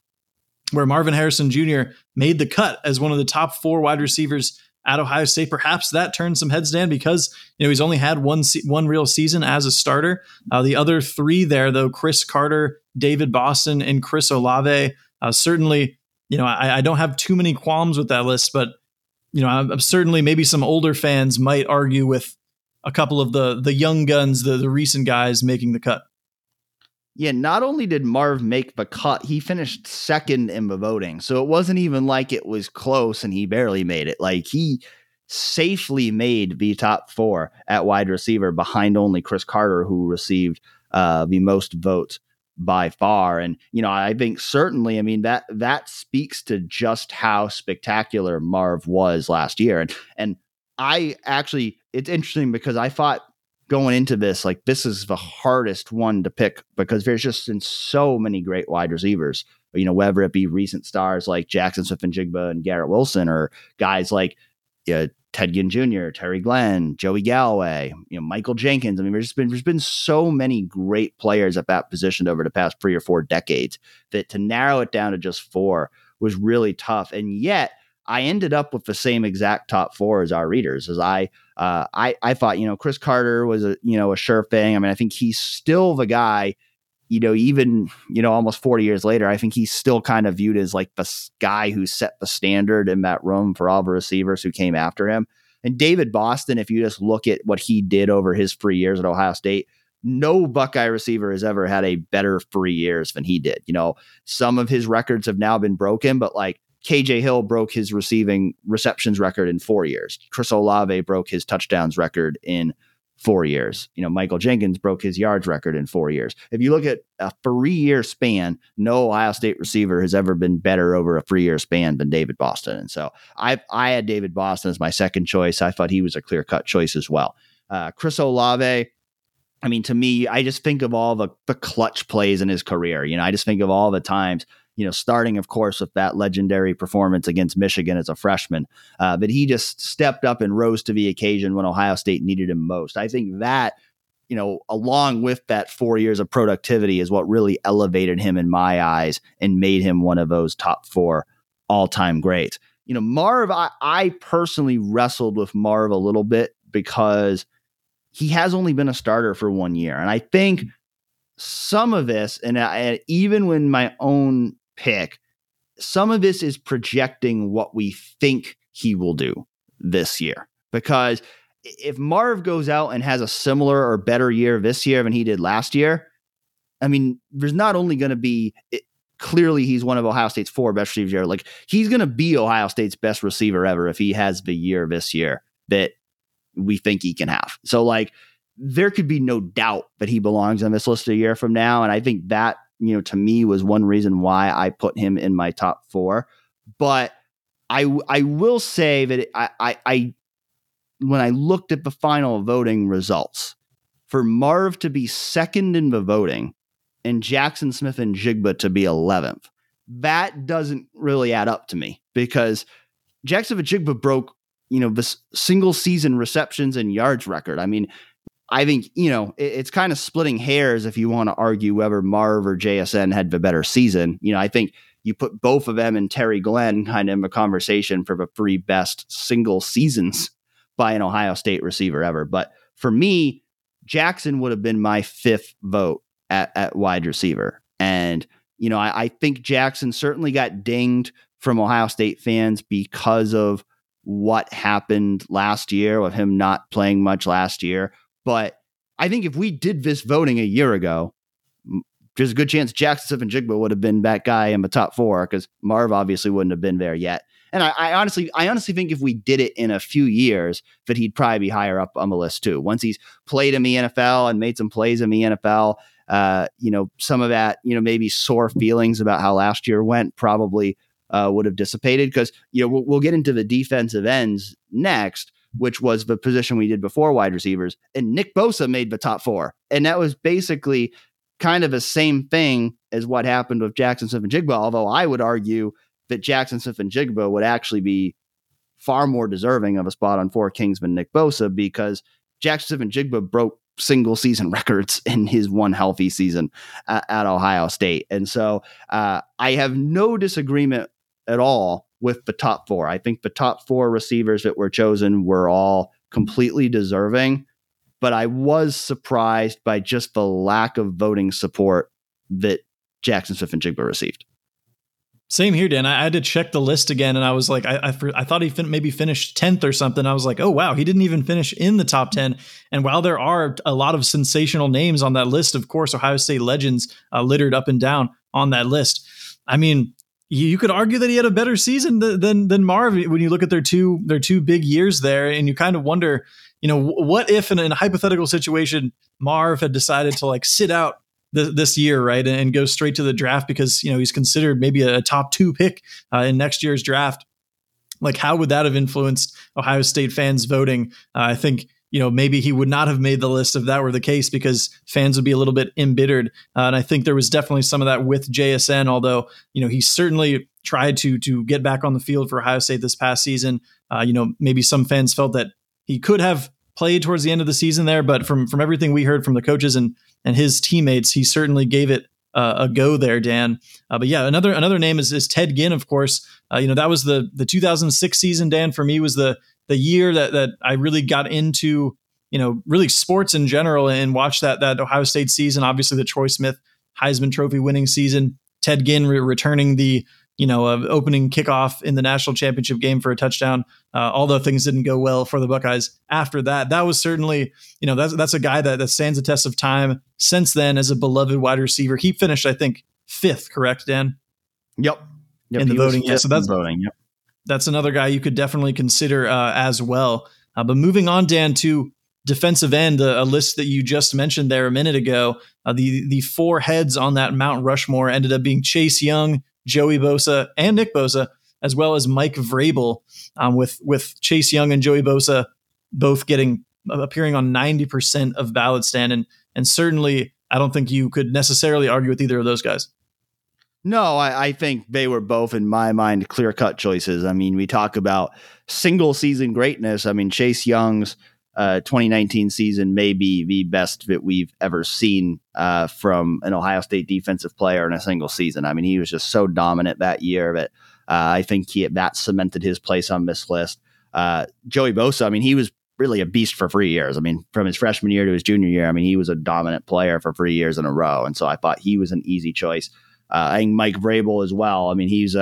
where Marvin Harrison Jr. made the cut as one of the top 4 wide receivers at Ohio State. Perhaps that turned some heads, Dan, because, you know, he's only had one real season as a starter. The other 3 there, though, Chris Carter, David Boston, and Chris Olave. Certainly, you know, I don't have too many qualms with that list, but you know, I'm certainly maybe some older fans might argue with a couple of the young guns, the recent guys making the cut. Yeah, not only did Marv make the cut, he finished second in the voting. So it wasn't even like it was close and he barely made it. Like, he safely made the top 4 at wide receiver behind only Chris Carter, who received the most votes by far. And, you know, I think certainly, I mean, that speaks to just how spectacular Marv was last year. And I actually, it's interesting because I thought going into this, like, this is the hardest one to pick because there's just been so many great wide receivers, you know, whether it be recent stars like Jaxon Smith-Njigba and Garrett Wilson, or guys like Ted Ginn Jr., Terry Glenn, Joey Galloway, you know, Michael Jenkins. I mean, there's been so many great players at that position over the past 3 or 4 decades that to narrow it down to just 4 was really tough. And yet I ended up with the same exact top 4 as our readers, as I thought, you know, Chris Carter was a, you know, a sure thing. I mean, I think he's still the guy, you know, even, you know, almost 40 years later, I think he's still kind of viewed as like the guy who set the standard in that room for all the receivers who came after him. And David Boston, if you just look at what he did over his 3 years at Ohio State, no Buckeye receiver has ever had a better 3 years than he did. You know, some of his records have now been broken, but like KJ Hill broke his receptions record in 4 years. Chris Olave broke his touchdowns record in 4 years. You know, Michael Jenkins broke his yards record in 4 years. If you look at a 3-year span, no Ohio State receiver has ever been better over a 3-year span than David Boston. And so I had David Boston as my second choice. I thought he was a clear-cut choice as well. Chris Olave, I mean, to me, I just think of all the clutch plays in his career. You know, I just think of all the times, you know, starting, of course, with that legendary performance against Michigan as a freshman. But he just stepped up and rose to the occasion when Ohio State needed him most. I think that you know, along with that 4 years of productivity is what really elevated him in my eyes and made him one of those top four all-time greats. You know, Marv, I personally wrestled with Marv a little bit because he has only been a starter for 1 year. And I think some of this, and even when my own pick, some of this is projecting what we think he will do this year. Because if Marv goes out and has a similar or better year this year than he did last year, I mean, there's not only going to be... Clearly, he's one of Ohio State's four best receivers ever. Like, he's going to be Ohio State's best receiver ever if he has the year this year that we think he can have. So, like, there could be no doubt that he belongs on this list a year from now. And I think that, you know, to me was one reason why I put him in my top four. But I will say that I when I looked at the final voting results, for Marv to be second in the voting and Jaxon Smith-Njigba to be 11th. That doesn't really add up to me because Jaxon Smith-Njigba broke, you know, this single season receptions and yards record. I mean, I think, you know, it's kind of splitting hairs if you want to argue whether Marv or JSN had the better season. You know, I think you put both of them and Terry Glenn kind of in a conversation for the three best single seasons by an Ohio State receiver ever. But for me, Jaxon would have been my fifth vote at wide receiver. And, you know, I think Jaxon certainly got dinged from Ohio State fans because of what happened last year with him not playing much last year. But I think if we did this voting a year ago, there's a good chance Jaxon Smith-Njigba would have been that guy in the top four because Marv obviously wouldn't have been there yet. And I honestly think if we did it in a few years, that he'd probably be higher up on the list too. Once he's played in the NFL and made some plays in the NFL, you know, some of that, you know, maybe sore feelings about how last year went probably would have dissipated because, you know, we'll get into the defensive ends next, which was the position we did before wide receivers. And Nick Bosa made the top four. And that was basically kind of the same thing as what happened with Jaxon Smith-Njigba, although I would argue that Jaxon Smith-Njigba would actually be far more deserving of a spot on Four Kings than Nick Bosa because Jaxon Smith-Njigba broke single season records in his one healthy season at Ohio State. And so I have no disagreement at all with the top four. I think the top four receivers that were chosen were all completely deserving, but I was surprised by just the lack of voting support that Jaxon Smith-Njigba received. Same here, Dan. I had to check the list again, and I was like, I thought he maybe finished 10th or something. I was like, oh, wow, he didn't even finish in the top 10. And while there are a lot of sensational names on that list, of course, Ohio State legends littered up and down on that list. I mean, you could argue that he had a better season than Marv when you look at their two big years there, and you kind of wonder, you know, what if in a hypothetical situation, Marv had decided to like sit out this year, right, and go straight to the draft because, you know, he's considered maybe a top two pick in next year's draft. Like, how would that have influenced Ohio State fans voting? I think, you know, maybe he would not have made the list if that were the case because fans would be a little bit embittered. And I think there was definitely some of that with JSN, although, you know, he certainly tried to get back on the field for Ohio State this past season. You know, maybe some fans felt that he could have played towards the end of the season there, but from everything we heard from the coaches and his teammates, he certainly gave it a go there, Dan. But yeah, another name is Ted Ginn, of course. You know, that was the 2006 season, Dan, for me was the year that I really got into, you know, really sports in general and watched that Ohio State season. Obviously, the Troy Smith Heisman Trophy winning season. Ted Ginn returning the, you know, opening kickoff in the national championship game for a touchdown, although things didn't go well for the Buckeyes after that. That was certainly, you know, that's a guy that stands the test of time since then as a beloved wide receiver. He finished, I think, fifth, correct, Dan? Yep. In the voting. Yeah, so that's voting. Yep. That's another guy you could definitely consider as well. But moving on, Dan, to defensive end, a list that you just mentioned there a minute ago, the four heads on that Mount Rushmore ended up being Chase Young, Joey Bosa, and Nick Bosa, as well as Mike Vrabel, with Chase Young and Joey Bosa both appearing on 90% of ballots, Dan. And certainly, I don't think you could necessarily argue with either of those guys. No, I think they were both, in my mind, clear-cut choices. I mean, we talk about single-season greatness. I mean, Chase Young's 2019 season may be the best that we've ever seen from an Ohio State defensive player in a single season. I mean, he was just so dominant that year that I think that cemented his place on this list. Joey Bosa, I mean, he was really a beast for 3 years. I mean, from his freshman year to his junior year, I mean, he was a dominant player for 3 years in a row. And so I thought he was an easy choice. I think Mike Vrabel as well. I mean, he's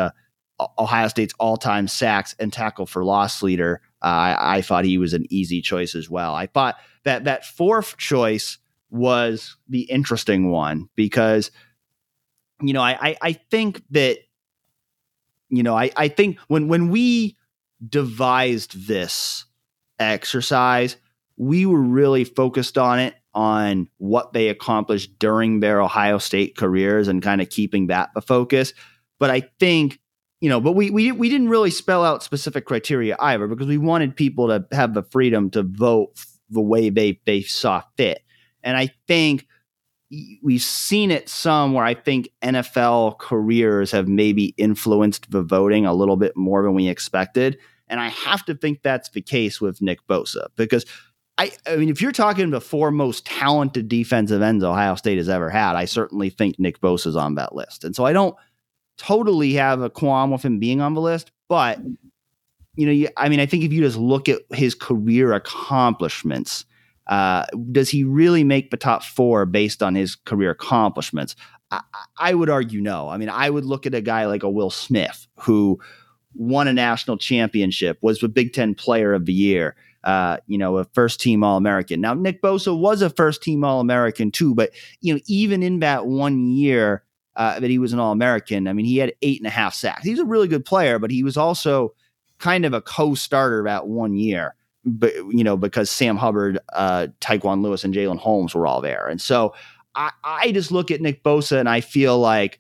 Ohio State's all-time sacks and tackle for loss leader. I thought he was an easy choice as well. I thought that fourth choice was the interesting one because, you know, I think that, you know, I think when we devised this exercise, we were really focused on it, on what they accomplished during their Ohio State careers and kind of keeping that the focus. But I think, you know, but we didn't really spell out specific criteria either because we wanted people to have the freedom to vote the way they saw fit. And I think we've seen it some where I think NFL careers have maybe influenced the voting a little bit more than we expected. And I have to think that's the case with Nick Bosa because I mean, if you're talking the four most talented defensive ends Ohio State has ever had, I certainly think Nick Bosa's on that list. And so I don't totally have a qualm with him being on the list, but you know, I mean, I think if you just look at his career accomplishments, does he really make the top four based on his career accomplishments? I would argue no. I mean, I would look at a guy like a Will Smith who won a national championship, was the Big Ten Player of the Year, you know, a first-team All-American. Now, Nick Bosa was a first-team All-American too, but you know, even in that 1 year that he was an All-American, I mean, he had 8.5 sacks. He's a really good player, but he was also kind of a co-starter that 1 year, but you know, because Sam Hubbard, Tyquan Lewis, and Jalen Holmes were all there. And so I just look at Nick Bosa and I feel like,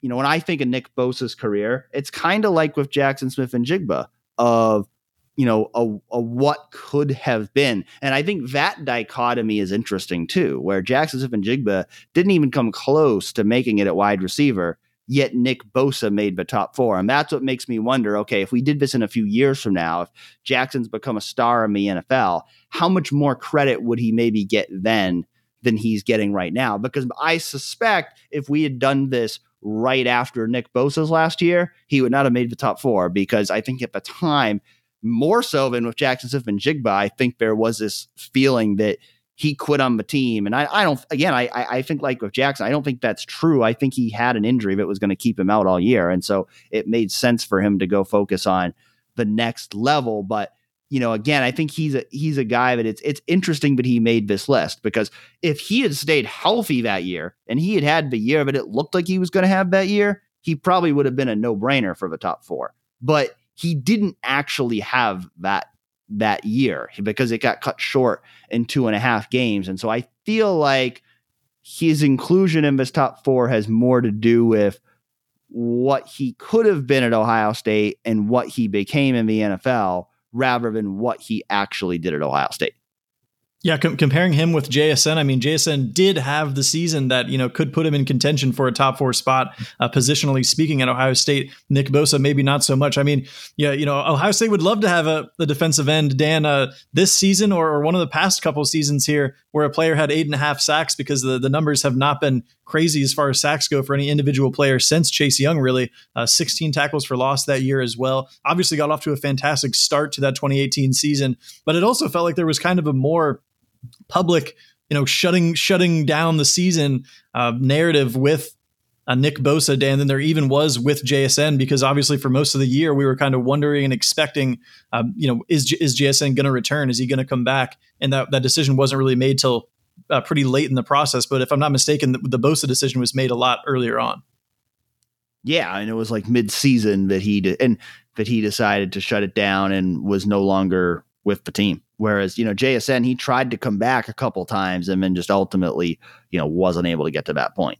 you know, when I think of Nick Bosa's career, it's kind of like with Jaxon Smith-Njigba of, you know, a what could have been. And I think that dichotomy is interesting too, where Jaxon Smith-Njigba didn't even come close to making it at wide receiver, yet Nick Bosa made the top four. And that's what makes me wonder, okay, if we did this in a few years from now, if Jackson's become a star in the NFL, how much more credit would he maybe get then than he's getting right now? Because I suspect if we had done this right after Nick Bosa's last year, he would not have made the top four because I think at the time, more so than with Jaxon Smith-Njigba, I think there was this feeling that he quit on the team. And I think like with Jaxon, I don't think that's true. I think he had an injury that was going to keep him out all year. And so it made sense for him to go focus on the next level. But, you know, again, I think he's a guy that it's interesting that he made this list because if he had stayed healthy that year and he had the year that it looked like he was going to have that year, he probably would have been a no-brainer for the top four. But he didn't actually have that year because it got cut short in 2.5 games. And so I feel like his inclusion in this top four has more to do with what he could have been at Ohio State and what he became in the NFL rather than what he actually did at Ohio State. Yeah, comparing him with JSN, I mean, JSN did have the season that, you know, could put him in contention for a top four spot, positionally speaking at Ohio State. Nick Bosa, maybe not so much. I mean, yeah, you know, Ohio State would love to have a defensive end, Dan, this season or one of the past couple seasons here where a player had 8.5 sacks because the numbers have not been crazy as far as sacks go for any individual player since Chase Young, really. 16 tackles for loss that year as well. Obviously got off to a fantastic start to that 2018 season, but it also felt like there was kind of a more public, you know, shutting down the season narrative with Nick Bosa, Dan, than there even was with JSN, because obviously for most of the year we were kind of wondering and expecting, you know, is JSN going to return? Is he going to come back? And that decision wasn't really made till pretty late in the process. But if I'm not mistaken, the Bosa decision was made a lot earlier on. Yeah, and it was like mid-season that he decided to shut it down and was no longer with the team. Whereas, you know, JSN, he tried to come back a couple times and then just ultimately, you know, wasn't able to get to that point.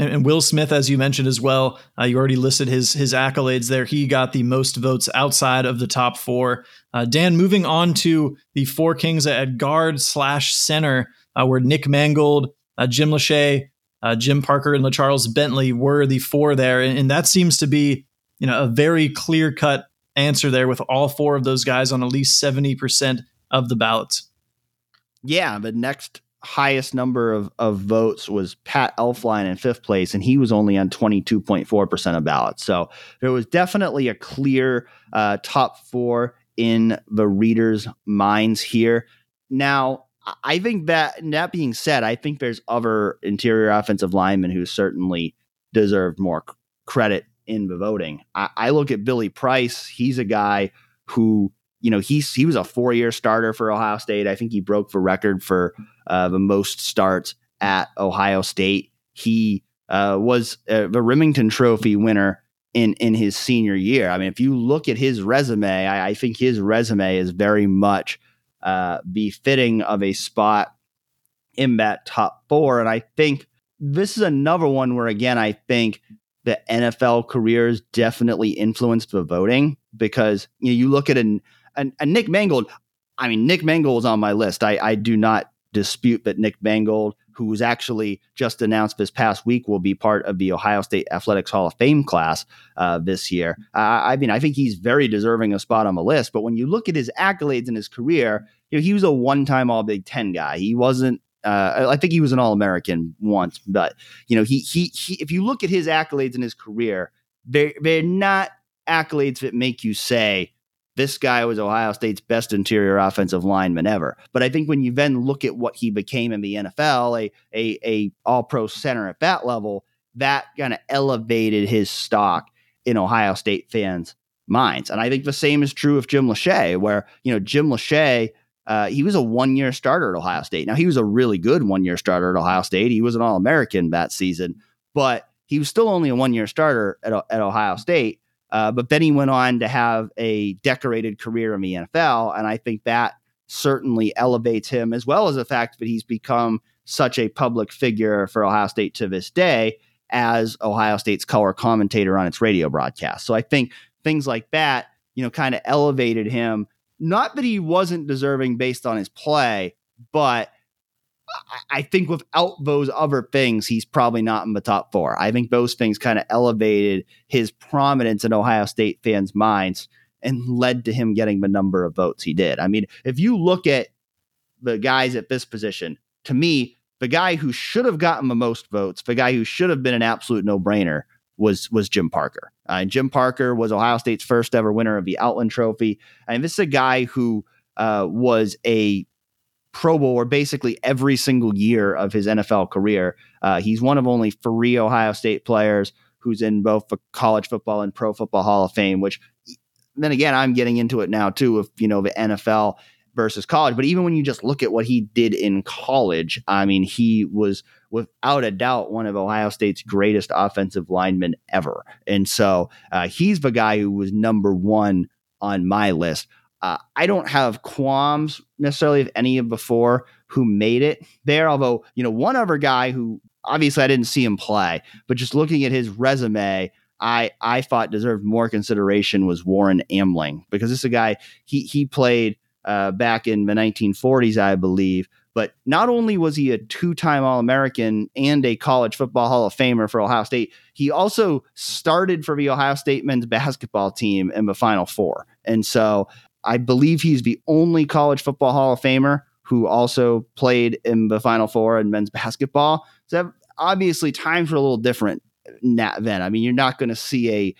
And Will Smith, as you mentioned as well, you already listed his accolades there. He got the most votes outside of the top four. Dan, moving on to the four kings at guard/center, where Nick Mangold, Jim Lachey, Jim Parker, and LaCharles Bentley were the four there. And that seems to be, you know, a very clear-cut answer there with all four of those guys on at least 70% of the ballots. Yeah, the next highest number of votes was Pat Elflein in fifth place, and he was only on 22.4% of ballots. So there was definitely a clear top four in the readers' minds here. Now, I think that being said, I think there's other interior offensive linemen who certainly deserved more credit in the voting. I look at Billy Price. He's a guy who, you know, he was a four-year starter for Ohio State. I think he broke the record for the most starts at Ohio State. He was the Remington Trophy winner in his senior year. I mean, if you look at his resume, I think his resume is very much befitting of a spot in that top four. And I think this is another one where, again, I think the NFL careers definitely influenced the voting, because you look at a Nick Mangold. I mean, Nick Mangold's on my list. I do not dispute that Nick Mangold, who was actually just announced this past week, will be part of the Ohio State Athletics Hall of Fame class this year. I mean, I think he's very deserving a spot on the list. But when you look at his accolades in his career, he was a one-time All-Big Ten guy. He wasn't. I think he was an All-American once, but he if you look at his accolades in his career, they're not accolades that make you say this guy was Ohio State's best interior offensive lineman ever. But I think when you then look at what he became in the NFL, a all-pro center at that level, that kind of elevated his stock in Ohio State fans' minds. And I think the same is true of Jim Lachey, where Jim Lachey, he was a one-year starter at Ohio State. Now, he was a really good one-year starter at Ohio State. He was an All-American that season, but he was still only a one-year starter at Ohio State. But then he went on to have a decorated career in the NFL, and I think that certainly elevates him, as well as the fact that he's become such a public figure for Ohio State to this day as Ohio State's color commentator on its radio broadcast. So I think things like that, kind of elevated him. Not that he wasn't deserving based on his play, but I think without those other things, he's probably not in the top four. I think those things kind of elevated his prominence in Ohio State fans' minds and led to him getting the number of votes he did. I mean, if you look at the guys at this position, to me, the guy who should have gotten the most votes, the guy who should have been an absolute no-brainer, was Jim Parker. And Jim Parker was Ohio State's first ever winner of the Outland Trophy. And this is a guy who was a Pro Bowler basically every single year of his NFL career. He's one of only three Ohio State players who's in both the College Football and Pro Football Hall of Fame, which, then again, I'm getting into it now too, of the NFL versus college. But even when you just look at what he did in college, I mean, he was without a doubt one of Ohio State's greatest offensive linemen ever. And so he's the guy who was number one on my list. I don't have qualms necessarily of any of the four who made it there, although, one other guy who obviously I didn't see him play, but just looking at his resume, I thought deserved more consideration was Warren Amling, because this is a guy, he played back in the 1940s, I believe. But not only was he a two-time All-American and a College Football Hall of Famer for Ohio State, he also started for the Ohio State men's basketball team in the Final Four. And so I believe he's the only College Football Hall of Famer who also played in the Final Four in men's basketball. So obviously times were a little different then. I mean, you're not going to see a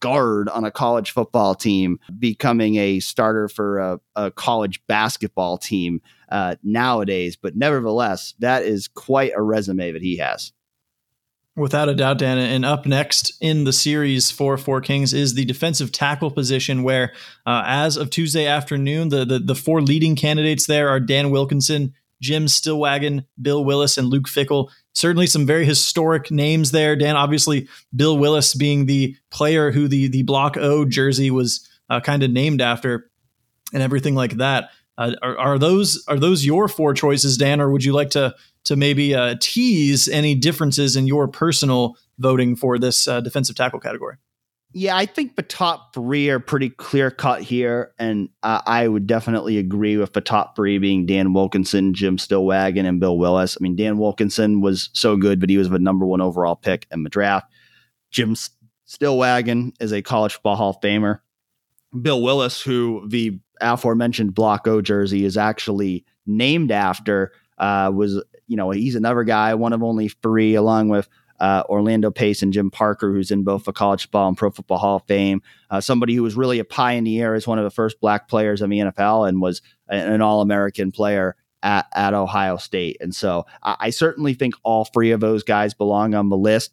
guard on a college football team becoming a starter for a college basketball team nowadays. But nevertheless, that is quite a resume that he has. Without a doubt, Dan. And up next in the series for Four Kings is the defensive tackle position, where as of Tuesday afternoon, the four leading candidates there are Dan Wilkinson, Jim Stillwagon, Bill Willis, and Luke Fickell. Certainly some very historic names there, Dan. Obviously, Bill Willis being the player who the Block O jersey was kind of named after and everything like that. Are those your four choices, Dan, or would you like to maybe tease any differences in your personal voting for this defensive tackle category? Yeah, I think the top three are pretty clear cut here. And I would definitely agree with the top three being Dan Wilkinson, Jim Stillwagon, and Bill Willis. I mean, Dan Wilkinson was so good, but he was the number one overall pick in the draft. Jim Stillwagon is a College Football Hall of Famer. Bill Willis, who the aforementioned Block O jersey is actually named after. He's another guy, one of only three, along with Orlando Pace and Jim Parker, who's in both the College Football and Pro Football Hall of Fame. Somebody who was really a pioneer as one of the first black players in the NFL and was an All-American player at Ohio State. And so I certainly think all three of those guys belong on the list.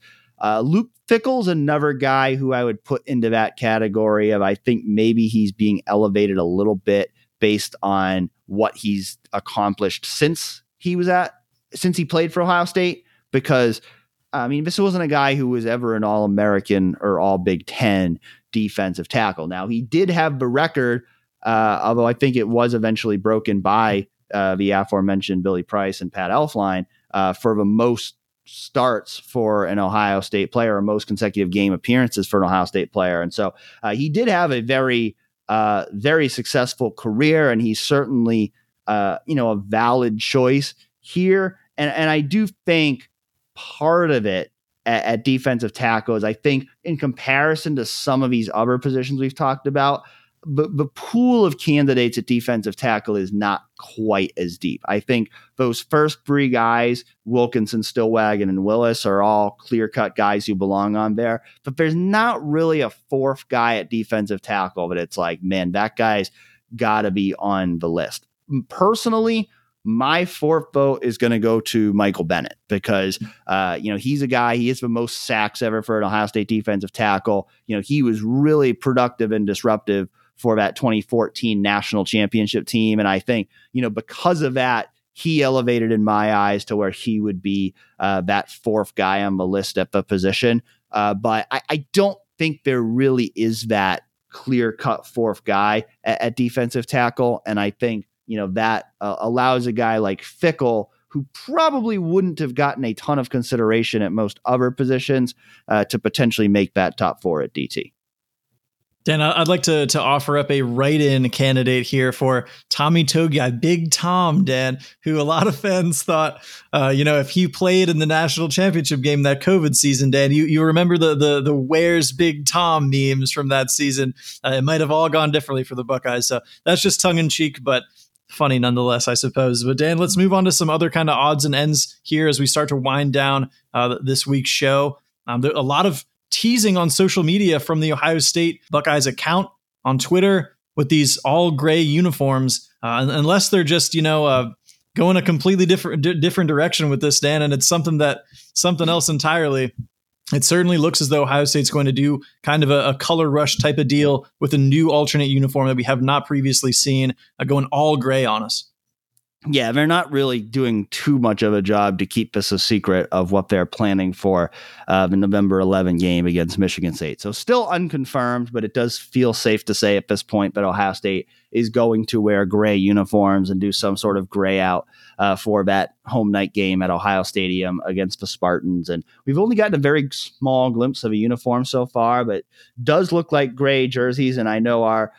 Luke Fickell's another guy who I would put into that category of, I think maybe he's being elevated a little bit based on what he's accomplished since he played for Ohio State, because I mean, this wasn't a guy who was ever an All-American or all Big Ten defensive tackle. Now he did have the record, although I think it was eventually broken by the aforementioned Billy Price and Pat Elflein for the most starts for an Ohio State player, or most consecutive game appearances for an Ohio State player. And so he did have a very, very successful career, and he's certainly, a valid choice here. And I do think part of it at defensive tackle is, I think in comparison to some of these other positions we've talked about, the pool of candidates at defensive tackle is not quite as deep. I think those first three guys, Wilkinson, Stillwagon, and Willis, are all clear-cut guys who belong on there. But there's not really a fourth guy at defensive tackle that it's like, man, that guy's got to be on the list. Personally, my fourth vote is going to go to Michael Bennett because, he's a guy, he is the most sacks ever for an Ohio State defensive tackle. You know, he was really productive and disruptive for that 2014 national championship team. And I think, because of that, he elevated in my eyes to where he would be that fourth guy on the list at the position. But I don't think there really is that clear-cut fourth guy at defensive tackle. And I think, that allows a guy like Fickell, who probably wouldn't have gotten a ton of consideration at most other positions, to potentially make that top four at DT. Dan, I'd like to offer up a write-in candidate here for Tommy Togiai, Big Tom, Dan, who a lot of fans thought, if he played in the national championship game that COVID season, Dan, you remember the Where's Big Tom memes from that season. It might have all gone differently for the Buckeyes. So that's just tongue-in-cheek, but funny nonetheless, I suppose. But Dan, let's move on to some other kind of odds and ends here as we start to wind down this week's show. There a lot of teasing on social media from the Ohio State Buckeyes account on Twitter with these all gray uniforms, unless they're just, going a completely different direction with this, Dan, and it's something else entirely. It certainly looks as though Ohio State's going to do kind of a color rush type of deal with a new alternate uniform that we have not previously seen, going all gray on us. Yeah, they're not really doing too much of a job to keep us a secret of what they're planning for the November 11 game against Michigan State. So still unconfirmed, but it does feel safe to say at this point that Ohio State is going to wear gray uniforms and do some sort of gray out for that home night game at Ohio Stadium against the Spartans. And we've only gotten a very small glimpse of a uniform so far, but it does look like gray jerseys. And I know our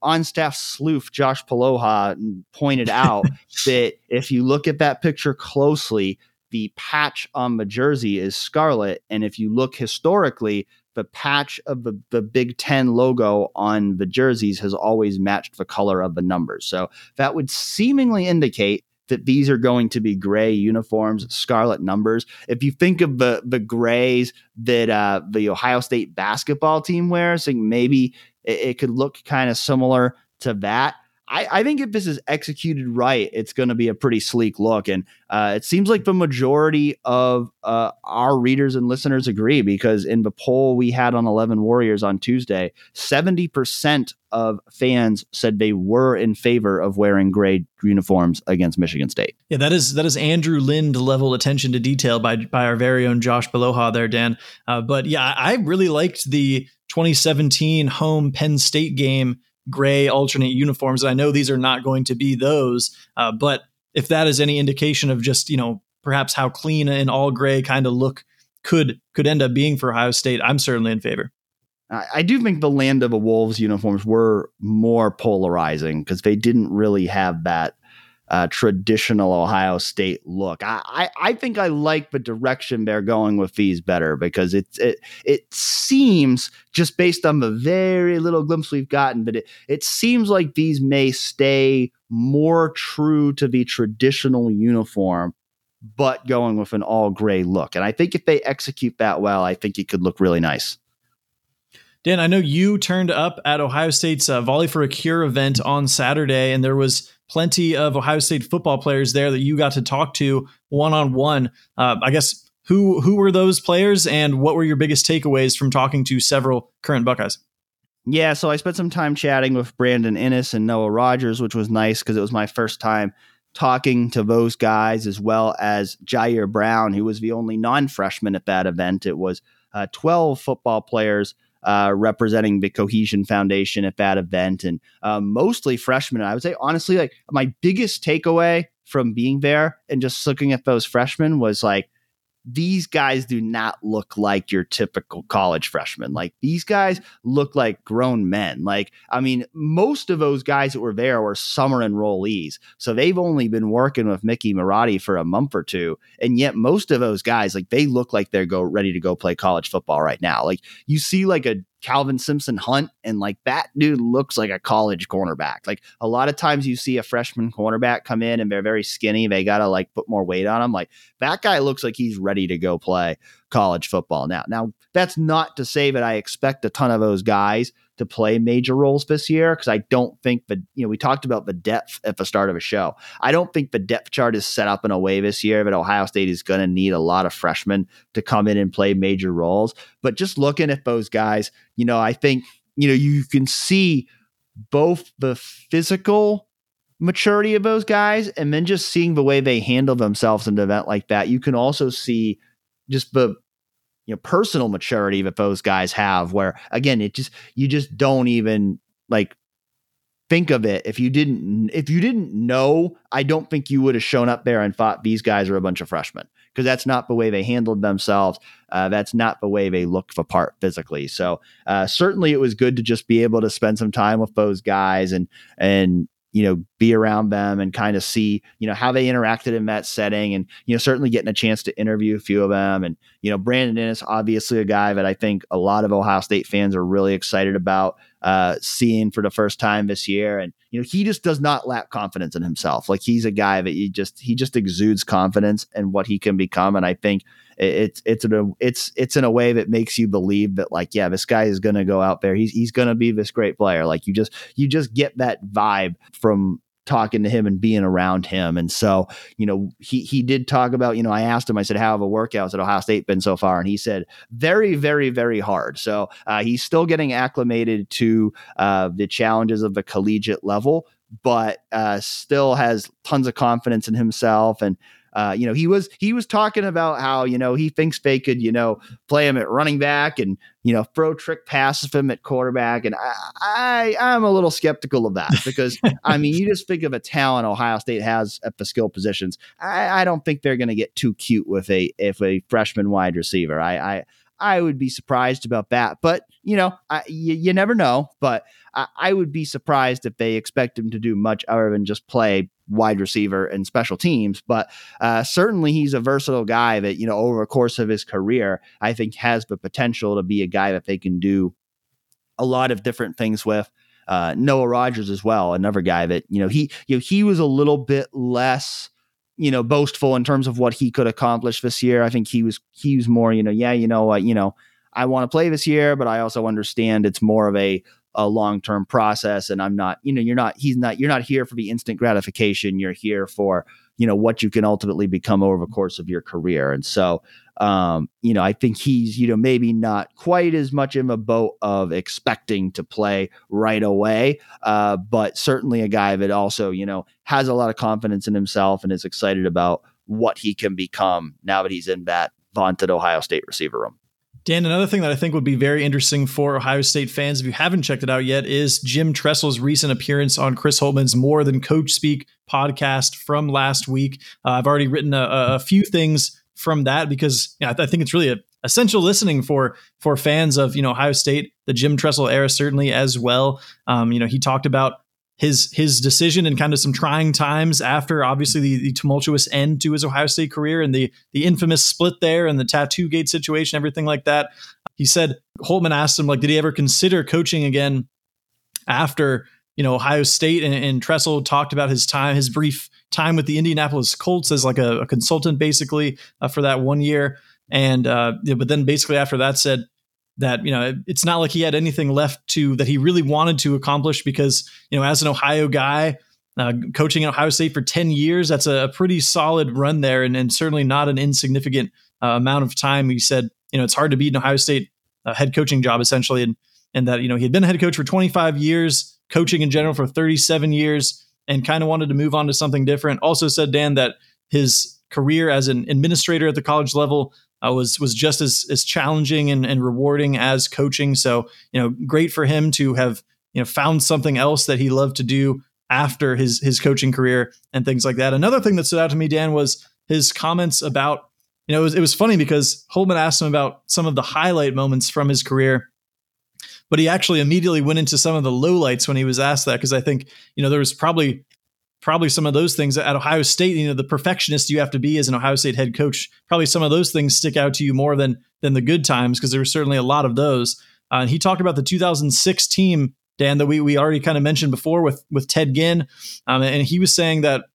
on-staff sleuth, Josh Paloha, pointed out that if you look at that picture closely, the patch on the jersey is scarlet. And if you look historically, the patch of the Big Ten logo on the jerseys has always matched the color of the numbers. So that would seemingly indicate that these are going to be gray uniforms, scarlet numbers. If you think of the grays that the Ohio State basketball team wears, I think maybe it could look kind of similar to that. I think if this is executed right, it's going to be a pretty sleek look. And it seems like the majority of our readers and listeners agree, because in the poll we had on 11 Warriors on Tuesday, 70% of fans said they were in favor of wearing gray uniforms against Michigan State. Yeah, that is Andrew Lind level attention to detail by our very own Josh Paloha there, Dan. But yeah, I really liked the 2017 home Penn State game gray alternate uniforms. I know these are not going to be those, but if that is any indication of just, perhaps how clean an all gray kind of look could end up being for Ohio State, I'm certainly in favor. I do think the Land of the Wolves uniforms were more polarizing because they didn't really have that traditional Ohio State look. I think I like the direction they're going with these better, because it seems, just based on the very little glimpse we've gotten, but it seems like these may stay more true to the traditional uniform, but going with an all gray look. And I think if they execute that well, I think it could look really nice. Dan, I know you turned up at Ohio State's Volley for a Cure event on Saturday, and there was plenty of Ohio State football players there that you got to talk to one-on-one. I guess, who were those players, and what were your biggest takeaways from talking to several current Buckeyes? Yeah, so I spent some time chatting with Brandon Innes and Noah Rogers, which was nice because it was my first time talking to those guys, as well as Jair Brown, who was the only non-freshman at that event. It was 12 football players representing the Cohesion Foundation at that event, and mostly freshmen. I would say, honestly, like, my biggest takeaway from being there and just looking at those freshmen was like, these guys do not look like your typical college freshman. Like, these guys look like grown men. Like, I mean, most of those guys that were there were summer enrollees. So they've only been working with Mickey Marotti for a month or two. And yet most of those guys, like, they look like they're ready to go play college football right now. Like, you see like a Calvin Simpson Hunt, and like, that dude looks like a college cornerback. Like, a lot of times you see a freshman cornerback come in and they're very skinny. They got to like put more weight on him. Like, that guy looks like he's ready to go play college football now. Now, that's not to say that I expect a ton of those guys to play major roles this year, because I don't think that, you know, we talked about the depth at the start of a show. I don't think the depth chart is set up in a way this year that Ohio State is going to need a lot of freshmen to come in and play major roles. But just looking at those guys, you know, I think, you know, you can see both the physical maturity of those guys, and then just seeing the way they handle themselves in an event like that. You can also see just the, you know, personal maturity that those guys have, where, again, it just, you just don't even like think of it. If you didn't know, I don't think you would have shown up there and thought these guys are a bunch of freshmen, because that's not the way they handled themselves. That's not the way they look the part physically. So certainly it was good to just be able to spend some time with those guys and, you know, be around them and kind of see, you know, how they interacted in that setting, and, you know, certainly getting a chance to interview a few of them. And, you know, Brandon Innes, obviously a guy that I think a lot of Ohio State fans are really excited about seeing for the first time this year. And, you know, he just does not lack confidence in himself. Like, he's a guy that he just exudes confidence in what he can become. And I think it's in a way that makes you believe that, like, yeah, this guy is going to go out there. He's going to be this great player. Like, you just get that vibe from talking to him and being around him. And so, you know, he did talk about, you know, I asked him, I said, how have the workouts at Ohio State been so far? And he said, very, very, very hard. So he's still getting acclimated to the challenges of the collegiate level, but still has tons of confidence in himself. And, you know, he was talking about how, you know, he thinks they could, you know, play him at running back and, you know, throw trick passes him at quarterback. And I'm a little skeptical of that, because I mean, you just think of a talent Ohio State has at the skill positions. I don't think they're going to get too cute with a freshman wide receiver. I would be surprised about that, but, you know, you never know, but I would be surprised if they expect him to do much other than just play wide receiver and special teams. But certainly he's a versatile guy that, you know, over the course of his career, I think has the potential to be a guy that they can do a lot of different things with. Noah Rogers as well, another guy that, you know, he was a little bit less, you know, boastful in terms of what he could accomplish this year. I think he was more, you know, yeah, you know what, you know, I want to play this year, but I also understand it's more of a long-term process. And I'm not, you know, you're not here for the instant gratification. You're here for, you know, what you can ultimately become over the course of your career. And so, you know, I think he's, you know, maybe not quite as much in the boat of expecting to play right away, but certainly a guy that also, you know, has a lot of confidence in himself and is excited about what he can become now that he's in that vaunted Ohio State receiver room. Dan, another thing that I think would be very interesting for Ohio State fans, if you haven't checked it out yet, is Jim Tressel's recent appearance on Chris Holtman's More Than Coach Speak podcast from last week. I've already written a few things from that, because, you know, I think it's really essential listening for fans of, you know, Ohio State, the Jim Tressel era, certainly as well. You know, he talked about his decision and kind of some trying times after, obviously, the tumultuous end to his Ohio State career and the infamous split there and the tattoo gate situation, everything like that. He said, Holtman asked him, like, did he ever consider coaching again after, you know, Ohio State? And Tressel talked about his time, his brief time with the Indianapolis Colts as like a consultant, basically, for that 1 year. And but then basically after that said that, you know, it's not like he had anything left to that he really wanted to accomplish because, you know, as an Ohio guy, coaching at Ohio State for 10 years, that's a pretty solid run there and certainly not an insignificant amount of time. He said, you know, it's hard to beat an Ohio State head coaching job, essentially. And that, you know, he had been a head coach for 25 years, coaching in general for 37 years, and kind of wanted to move on to something different. Also said, Dan, that his career as an administrator at the college level was just as challenging and rewarding as coaching. So, you know, great for him to have, you know, found something else that he loved to do after his coaching career and things like that. Another thing that stood out to me, Dan, was his comments about, you know, it was funny because Holtman asked him about some of the highlight moments from his career, but he actually immediately went into some of the lowlights when he was asked that. Cause I think, you know, there was probably some of those things at Ohio State, you know, the perfectionist you have to be as an Ohio State head coach, probably some of those things stick out to you more than the good times, because there were certainly a lot of those. And he talked about the 2006 team, Dan, that we already kind of mentioned before with Ted Ginn. And he was saying that,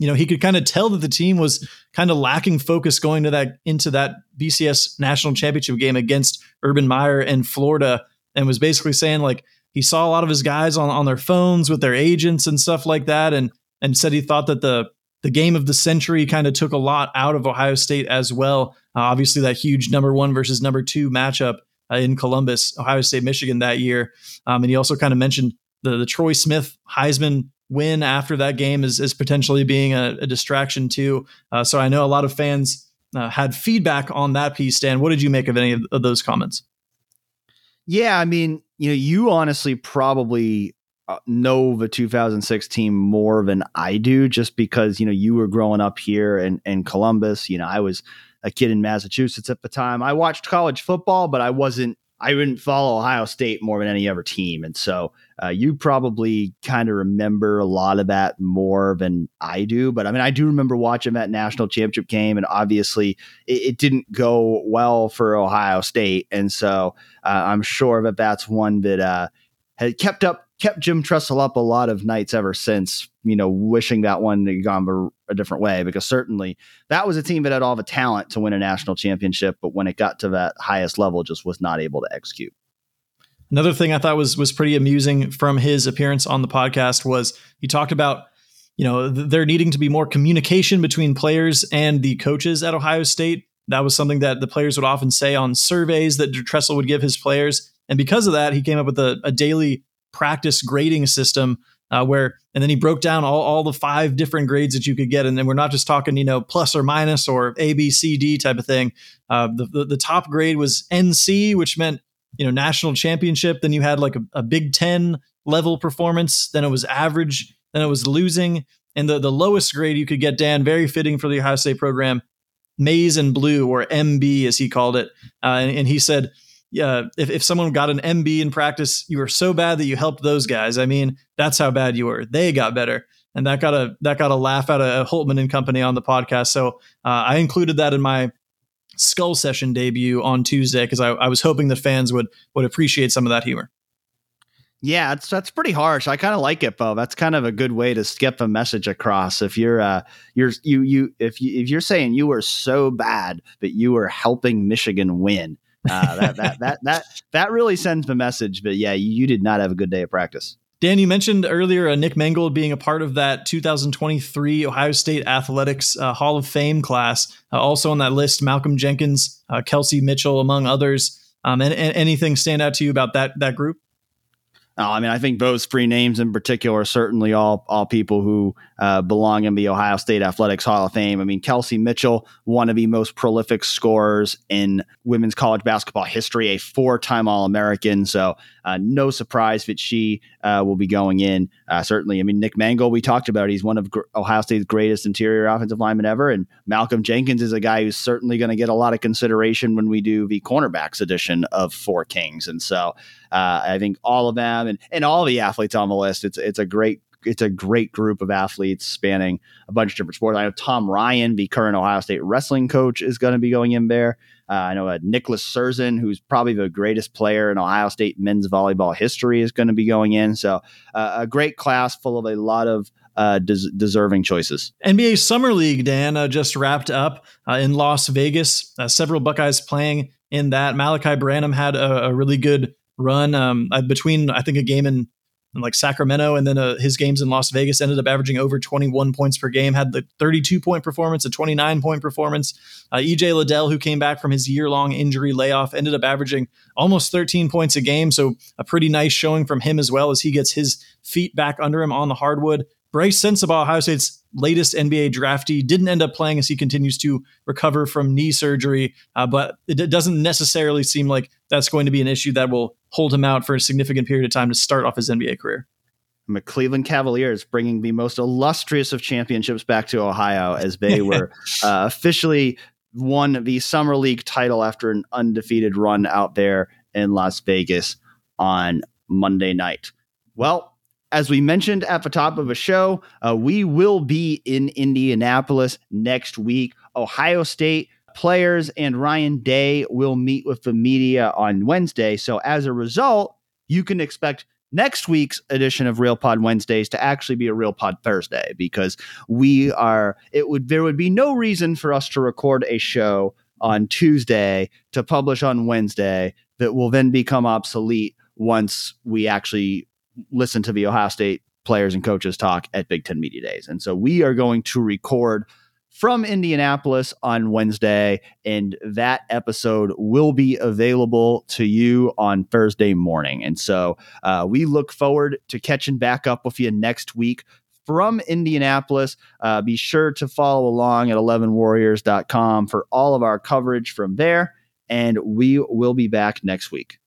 you know, he could kind of tell that the team was kind of lacking focus going to into that BCS National Championship game against Urban Meyer and Florida, and was basically saying, like, he saw a lot of his guys on their phones with their agents and stuff like that, and said he thought that the game of the century kind of took a lot out of Ohio State as well. Obviously, that huge number one versus number two matchup in Columbus, Ohio State, Michigan that year. And he also kind of mentioned the Troy Smith Heisman win after that game is potentially being a distraction too. So I know a lot of fans had feedback on that piece. Dan, what did you make of any of those comments? Yeah, I mean, you know, you honestly probably know the 2006 team more than I do, just because, you know, you were growing up here in Columbus. You know, I was a kid in Massachusetts at the time. I watched college football, but I didn't follow Ohio State more than any other team. And so you probably kind of remember a lot of that more than I do. But I mean, I do remember watching that national championship game, and obviously it didn't go well for Ohio State. And so I'm sure that that's one that had kept Jim Tressel up a lot of nights ever since, you know, wishing that one had gone a different way, because certainly that was a team that had all the talent to win a national championship, but when it got to that highest level, just was not able to execute. Another thing I thought was pretty amusing from his appearance on the podcast was he talked about, you know, there needing to be more communication between players and the coaches at Ohio State. That was something that the players would often say on surveys that Tressel would give his players. And because of that, he came up with a daily practice grading system where, and then he broke down all the five different grades that you could get. And then we're not just talking, you know, plus or minus or A, B, C, D type of thing. The top grade was NC, which meant, you know, national championship. Then you had like a Big Ten level performance. Then it was average. Then it was losing. And the lowest grade you could get, Dan, very fitting for the Ohio State program, maize and blue, or MB as he called it. And he said, yeah, if someone got an MB in practice, you were so bad that you helped those guys. I mean, that's how bad you were. They got better, and that got a laugh out of Holtman and company on the podcast. So I included that in my Skull Session debut on Tuesday because I was hoping the fans would appreciate some of that humor. Yeah, that's pretty harsh. I kind of like it, though. That's kind of a good way to skip a message across. If you're saying you were so bad that you were helping Michigan win. That really sends the message. But yeah, you did not have a good day of practice. Dan, you mentioned earlier Nick Mangold being a part of that 2023 Ohio State Athletics Hall of Fame class. Also on that list, Malcolm Jenkins, Kelsey Mitchell, among others. And anything stand out to you about that group? Oh, I mean, I think those three names in particular are certainly all people who belong in the Ohio State Athletics Hall of Fame. I mean, Kelsey Mitchell, one of the most prolific scorers in women's college basketball history, a four-time All-American. So no surprise that she will be going in. Certainly, I mean, Nick Mangold, we talked about, he's one of Ohio State's greatest interior offensive linemen ever. And Malcolm Jenkins is a guy who's certainly going to get a lot of consideration when we do the cornerbacks edition of Four Kings. And so I think all of them and all the athletes on the list. It's a great group of athletes spanning a bunch of different sports. I know Tom Ryan, the current Ohio State wrestling coach, is going to be going in there. I know Nicholas Sirzen, who's probably the greatest player in Ohio State men's volleyball history, is going to be going in. So a great class full of a lot of deserving choices. NBA Summer League, Dan, just wrapped up in Las Vegas. Several Buckeyes playing in that. Malachi Branham had a really good run between, I think, a game in like Sacramento, and then his games in Las Vegas, ended up averaging over 21 points per game, had the 32-point performance, a 29-point performance. EJ Liddell, who came back from his year-long injury layoff, ended up averaging almost 13 points a game, so a pretty nice showing from him as well as he gets his feet back under him on the hardwood. Bryce Sensabaugh, Ohio State's latest NBA draftee, didn't end up playing as he continues to recover from knee surgery, but it doesn't necessarily seem like that's going to be an issue that will hold him out for a significant period of time to start off his NBA career. The Cleveland Cavaliers bringing the most illustrious of championships back to Ohio as they were officially won the Summer League title after an undefeated run out there in Las Vegas on Monday night. Well, as we mentioned at the top of the show, we will be in Indianapolis next week. Ohio State players and Ryan Day will meet with the media on Wednesday. So as a result, you can expect next week's edition of Real Pod Wednesdays to actually be a Real Pod Thursday, because there would be no reason for us to record a show on Tuesday to publish on Wednesday that will then become obsolete once we actually listen to the Ohio State players and coaches talk at Big Ten Media Days. And so we are going to record from Indianapolis on Wednesday, and that episode will be available to you on Thursday morning. And so we look forward to catching back up with you next week from Indianapolis. Be sure to follow along at 11warriors.com for all of our coverage from there, and we will be back next week.